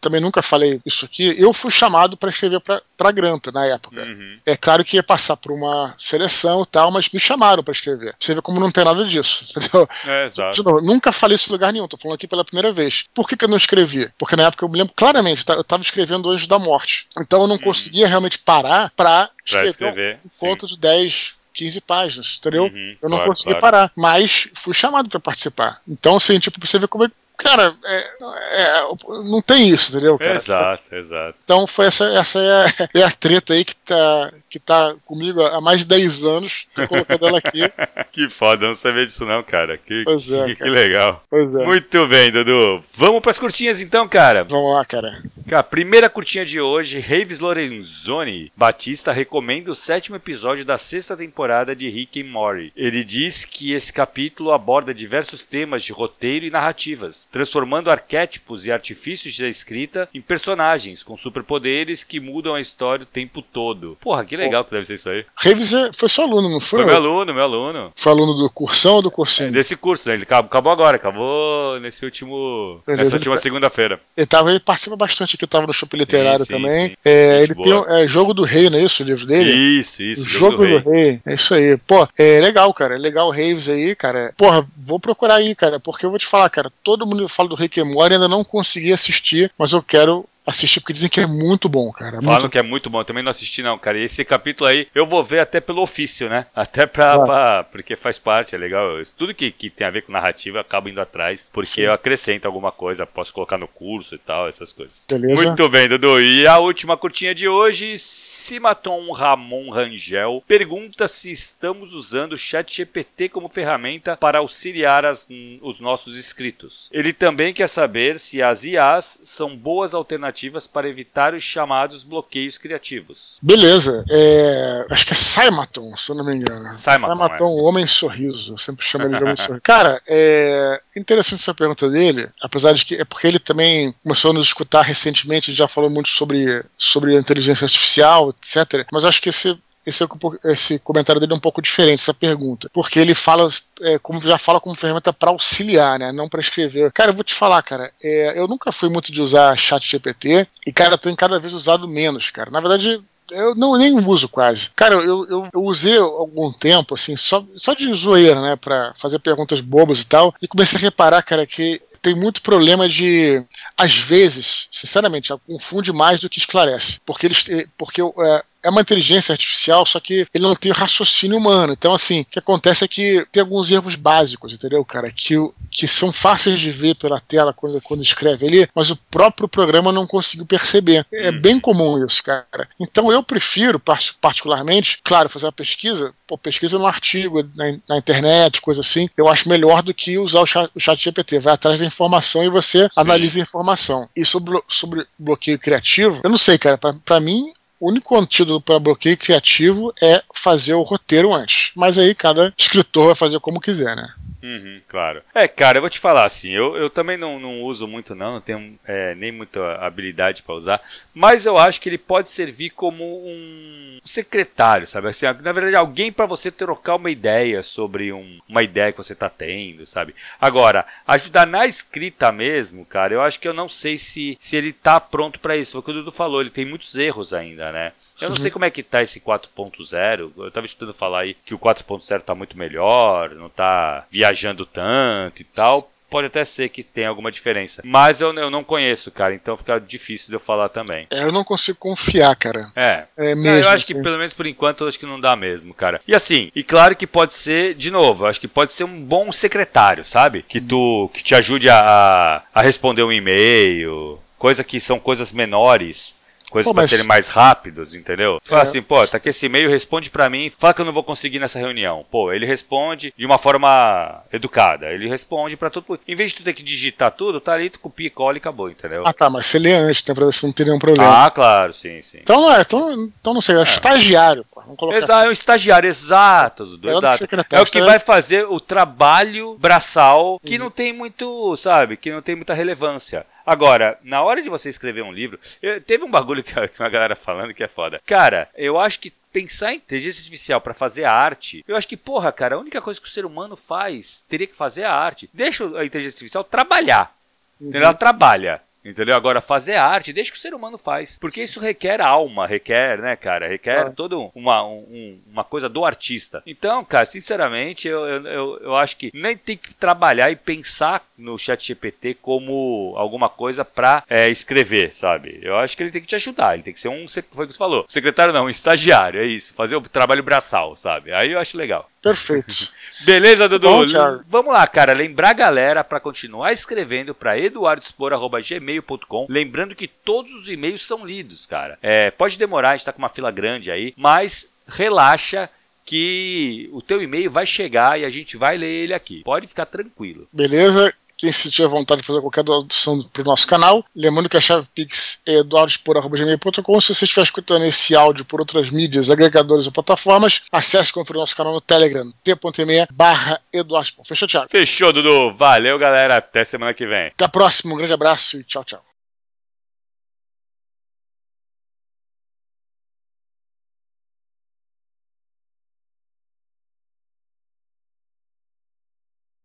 também nunca falei isso aqui, eu fui chamado pra escrever pra Granta na época. É claro que ia passar por uma seleção e tal, mas me chamaram pra escrever. Você vê como não tem nada disso, entendeu? Exato. Nunca falei isso em lugar nenhum, tô falando aqui pela primeira vez. Por que eu não escrevi? Porque na época eu me lembro claramente, eu tava escrevendo Anjo da Morte. Então eu não conseguia realmente parar pra escrever um conto de 10, 15 páginas, entendeu? Eu não consegui parar, mas fui chamado pra participar. Então, assim, tipo, você vê como é. Cara, não tem isso, entendeu, cara? Exato. Então, foi essa é a treta aí que tá comigo há mais de 10 anos. Tô colocando ela aqui. Que foda, eu não sabia disso não, cara. Que legal. Pois é. Muito bem, Dudu. Vamos pras curtinhas então, cara. Vamos lá, cara. A primeira curtinha de hoje, Reves Lorenzoni Batista recomenda o 7º episódio da 6ª temporada de Rick and Morty. Ele diz que esse capítulo aborda diversos temas de roteiro e narrativas. transformando arquétipos e artifícios da escrita em personagens com superpoderes que mudam a história o tempo todo. Porra, que legal que deve ser isso aí. Reeves foi seu aluno, não foi? Foi meu aluno. Foi aluno do cursão ou do cursinho? Desse curso, né? Ele acabou agora, nessa última segunda-feira. Ele participa bastante aqui, tava no Shopping Literário também. Sim. Ele boa. Tem Jogo do Rei, não é isso o livro dele? Isso. Jogo do Rei. É isso aí. Pô, é legal, cara. É legal o Reeves aí, cara. Porra, vou procurar aí, cara, porque eu vou te falar, cara, todo mundo fala do Rick and Morty, ainda não consegui assistir, mas eu quero assistir, porque dizem que é muito bom, cara. Falam que é muito bom, eu também não assisti não, cara. E esse capítulo aí, eu vou ver até pelo ofício, né? Até pra porque faz parte, é legal. Tudo que tem a ver com narrativa, acabo indo atrás, porque eu acrescento alguma coisa, posso colocar no curso e tal, essas coisas. Beleza. Muito bem, Dudu. E a última curtinha de hoje, Simaton Ramon Rangel pergunta se estamos usando o ChatGPT como ferramenta para auxiliar os nossos escritos. Ele também quer saber se as IAs são boas alternativas para evitar os chamados bloqueios criativos. Beleza. Acho que é Simaton, se eu não me engano. Simaton, o Homem Sorriso. Eu sempre chamo ele de Homem Sorriso. Cara, é interessante essa pergunta dele, apesar de que é porque ele também começou a nos escutar recentemente, já falou muito sobre inteligência artificial, etc. Mas acho que esse comentário dele é um pouco diferente, essa pergunta, porque ele fala como ferramenta para auxiliar, né, não para escrever. Cara, eu vou te falar, cara, eu nunca fui muito de usar ChatGPT e, cara, eu tenho cada vez usado menos, cara. Na verdade, eu nem uso quase. Cara, eu usei algum tempo, assim, só de zoeira, né, pra fazer perguntas bobas e tal, e comecei a reparar, cara, que tem muito problema de, às vezes, sinceramente, confunde mais do que esclarece, porque é uma inteligência artificial, só que ele não tem o raciocínio humano. Então, assim, o que acontece é que tem alguns erros básicos, entendeu, cara? Que são fáceis de ver pela tela quando escreve ali, mas o próprio programa não conseguiu perceber. É bem comum isso, cara. Então, eu prefiro, particularmente, claro, fazer uma pesquisa, num artigo, na internet, coisa assim, eu acho melhor do que usar o ChatGPT. Vai atrás da informação e você analisa a informação. E sobre bloqueio criativo, eu não sei, cara, pra mim, o único antídoto para bloqueio criativo é fazer o roteiro antes. Mas aí cada escritor vai fazer como quiser, né? Uhum, claro. Cara, eu vou te falar assim, eu também não uso muito não tenho nem muita habilidade pra usar, mas eu acho que ele pode servir como um secretário, sabe? Assim, na verdade, alguém pra você trocar uma ideia sobre uma ideia que você tá tendo, sabe? Agora, ajudar na escrita mesmo, cara, eu acho que eu não sei se ele tá pronto pra isso. Foi o que o Dudu falou, ele tem muitos erros ainda, né? Eu não sei como é que tá esse 4.0, eu tava estudando falar aí que o 4.0 tá muito melhor, não tá viajando tanto e tal, pode até ser que tenha alguma diferença. Mas eu não conheço, cara, então fica difícil de eu falar também. Eu não consigo confiar, cara. Mesmo, eu acho que, pelo menos por enquanto, eu acho que não dá mesmo, cara. E assim, e claro que pode ser, de novo, eu acho que pode ser um bom secretário, sabe? Que te ajude a responder um e-mail, coisa que são coisas menores. Coisas para serem mais rápidos, entendeu? Fala assim, tá aqui esse e-mail, responde para mim, fala que eu não vou conseguir nessa reunião. Ele responde de uma forma educada, ele responde para todo mundo. Em vez de tu ter que digitar tudo, tá ali, tu copia, cola e acabou, entendeu? Mas você lê antes, tá? Pra você não ter nenhum problema. Claro, sim. Então não sei, é estagiário, pô. Vamos colocar assim. É um estagiário, exato. É o que vai fazer o trabalho braçal, que não tem muito, sabe, que não tem muita relevância. Agora, na hora de você escrever um livro, teve um bagulho que tem uma galera falando que é foda. Cara, eu acho que pensar em inteligência artificial pra fazer a arte, eu acho que, porra, cara, a única coisa que o ser humano faz, teria que fazer é a arte. Deixa a inteligência artificial trabalhar. Ela trabalha. Entendeu? Agora, fazer arte, deixa que o ser humano faz. Porque isso requer alma, né, cara? Requer toda uma coisa do artista. Então, cara, sinceramente, eu acho que nem tem que trabalhar e pensar no ChatGPT como alguma coisa pra escrever, sabe? Eu acho que ele tem que te ajudar, ele tem que ser foi o que você falou. Secretário não, um estagiário, é isso. Fazer o trabalho braçal, sabe? Aí eu acho legal. Perfeito. Beleza, Dudu? Bom, vamos lá, cara. Lembrar a galera pra continuar escrevendo pra eduardospor@gmail.com. Lembrando que todos os e-mails são lidos, cara. Pode demorar, a gente tá com uma fila grande aí, mas relaxa que o teu e-mail vai chegar e a gente vai ler ele aqui. Pode ficar tranquilo. Beleza? Quem se tiver vontade de fazer qualquer doação para o nosso canal, lembrando que a chave Pix é eduardospor@gmail.com. Se você estiver escutando esse áudio por outras mídias, agregadores ou plataformas, acesse e confira o nosso canal no Telegram, t.me/eduardospor. Fechou, Thiago? Fechou, Dudu. Valeu, galera. Até semana que vem. Até a próxima. Um grande abraço e tchau, tchau.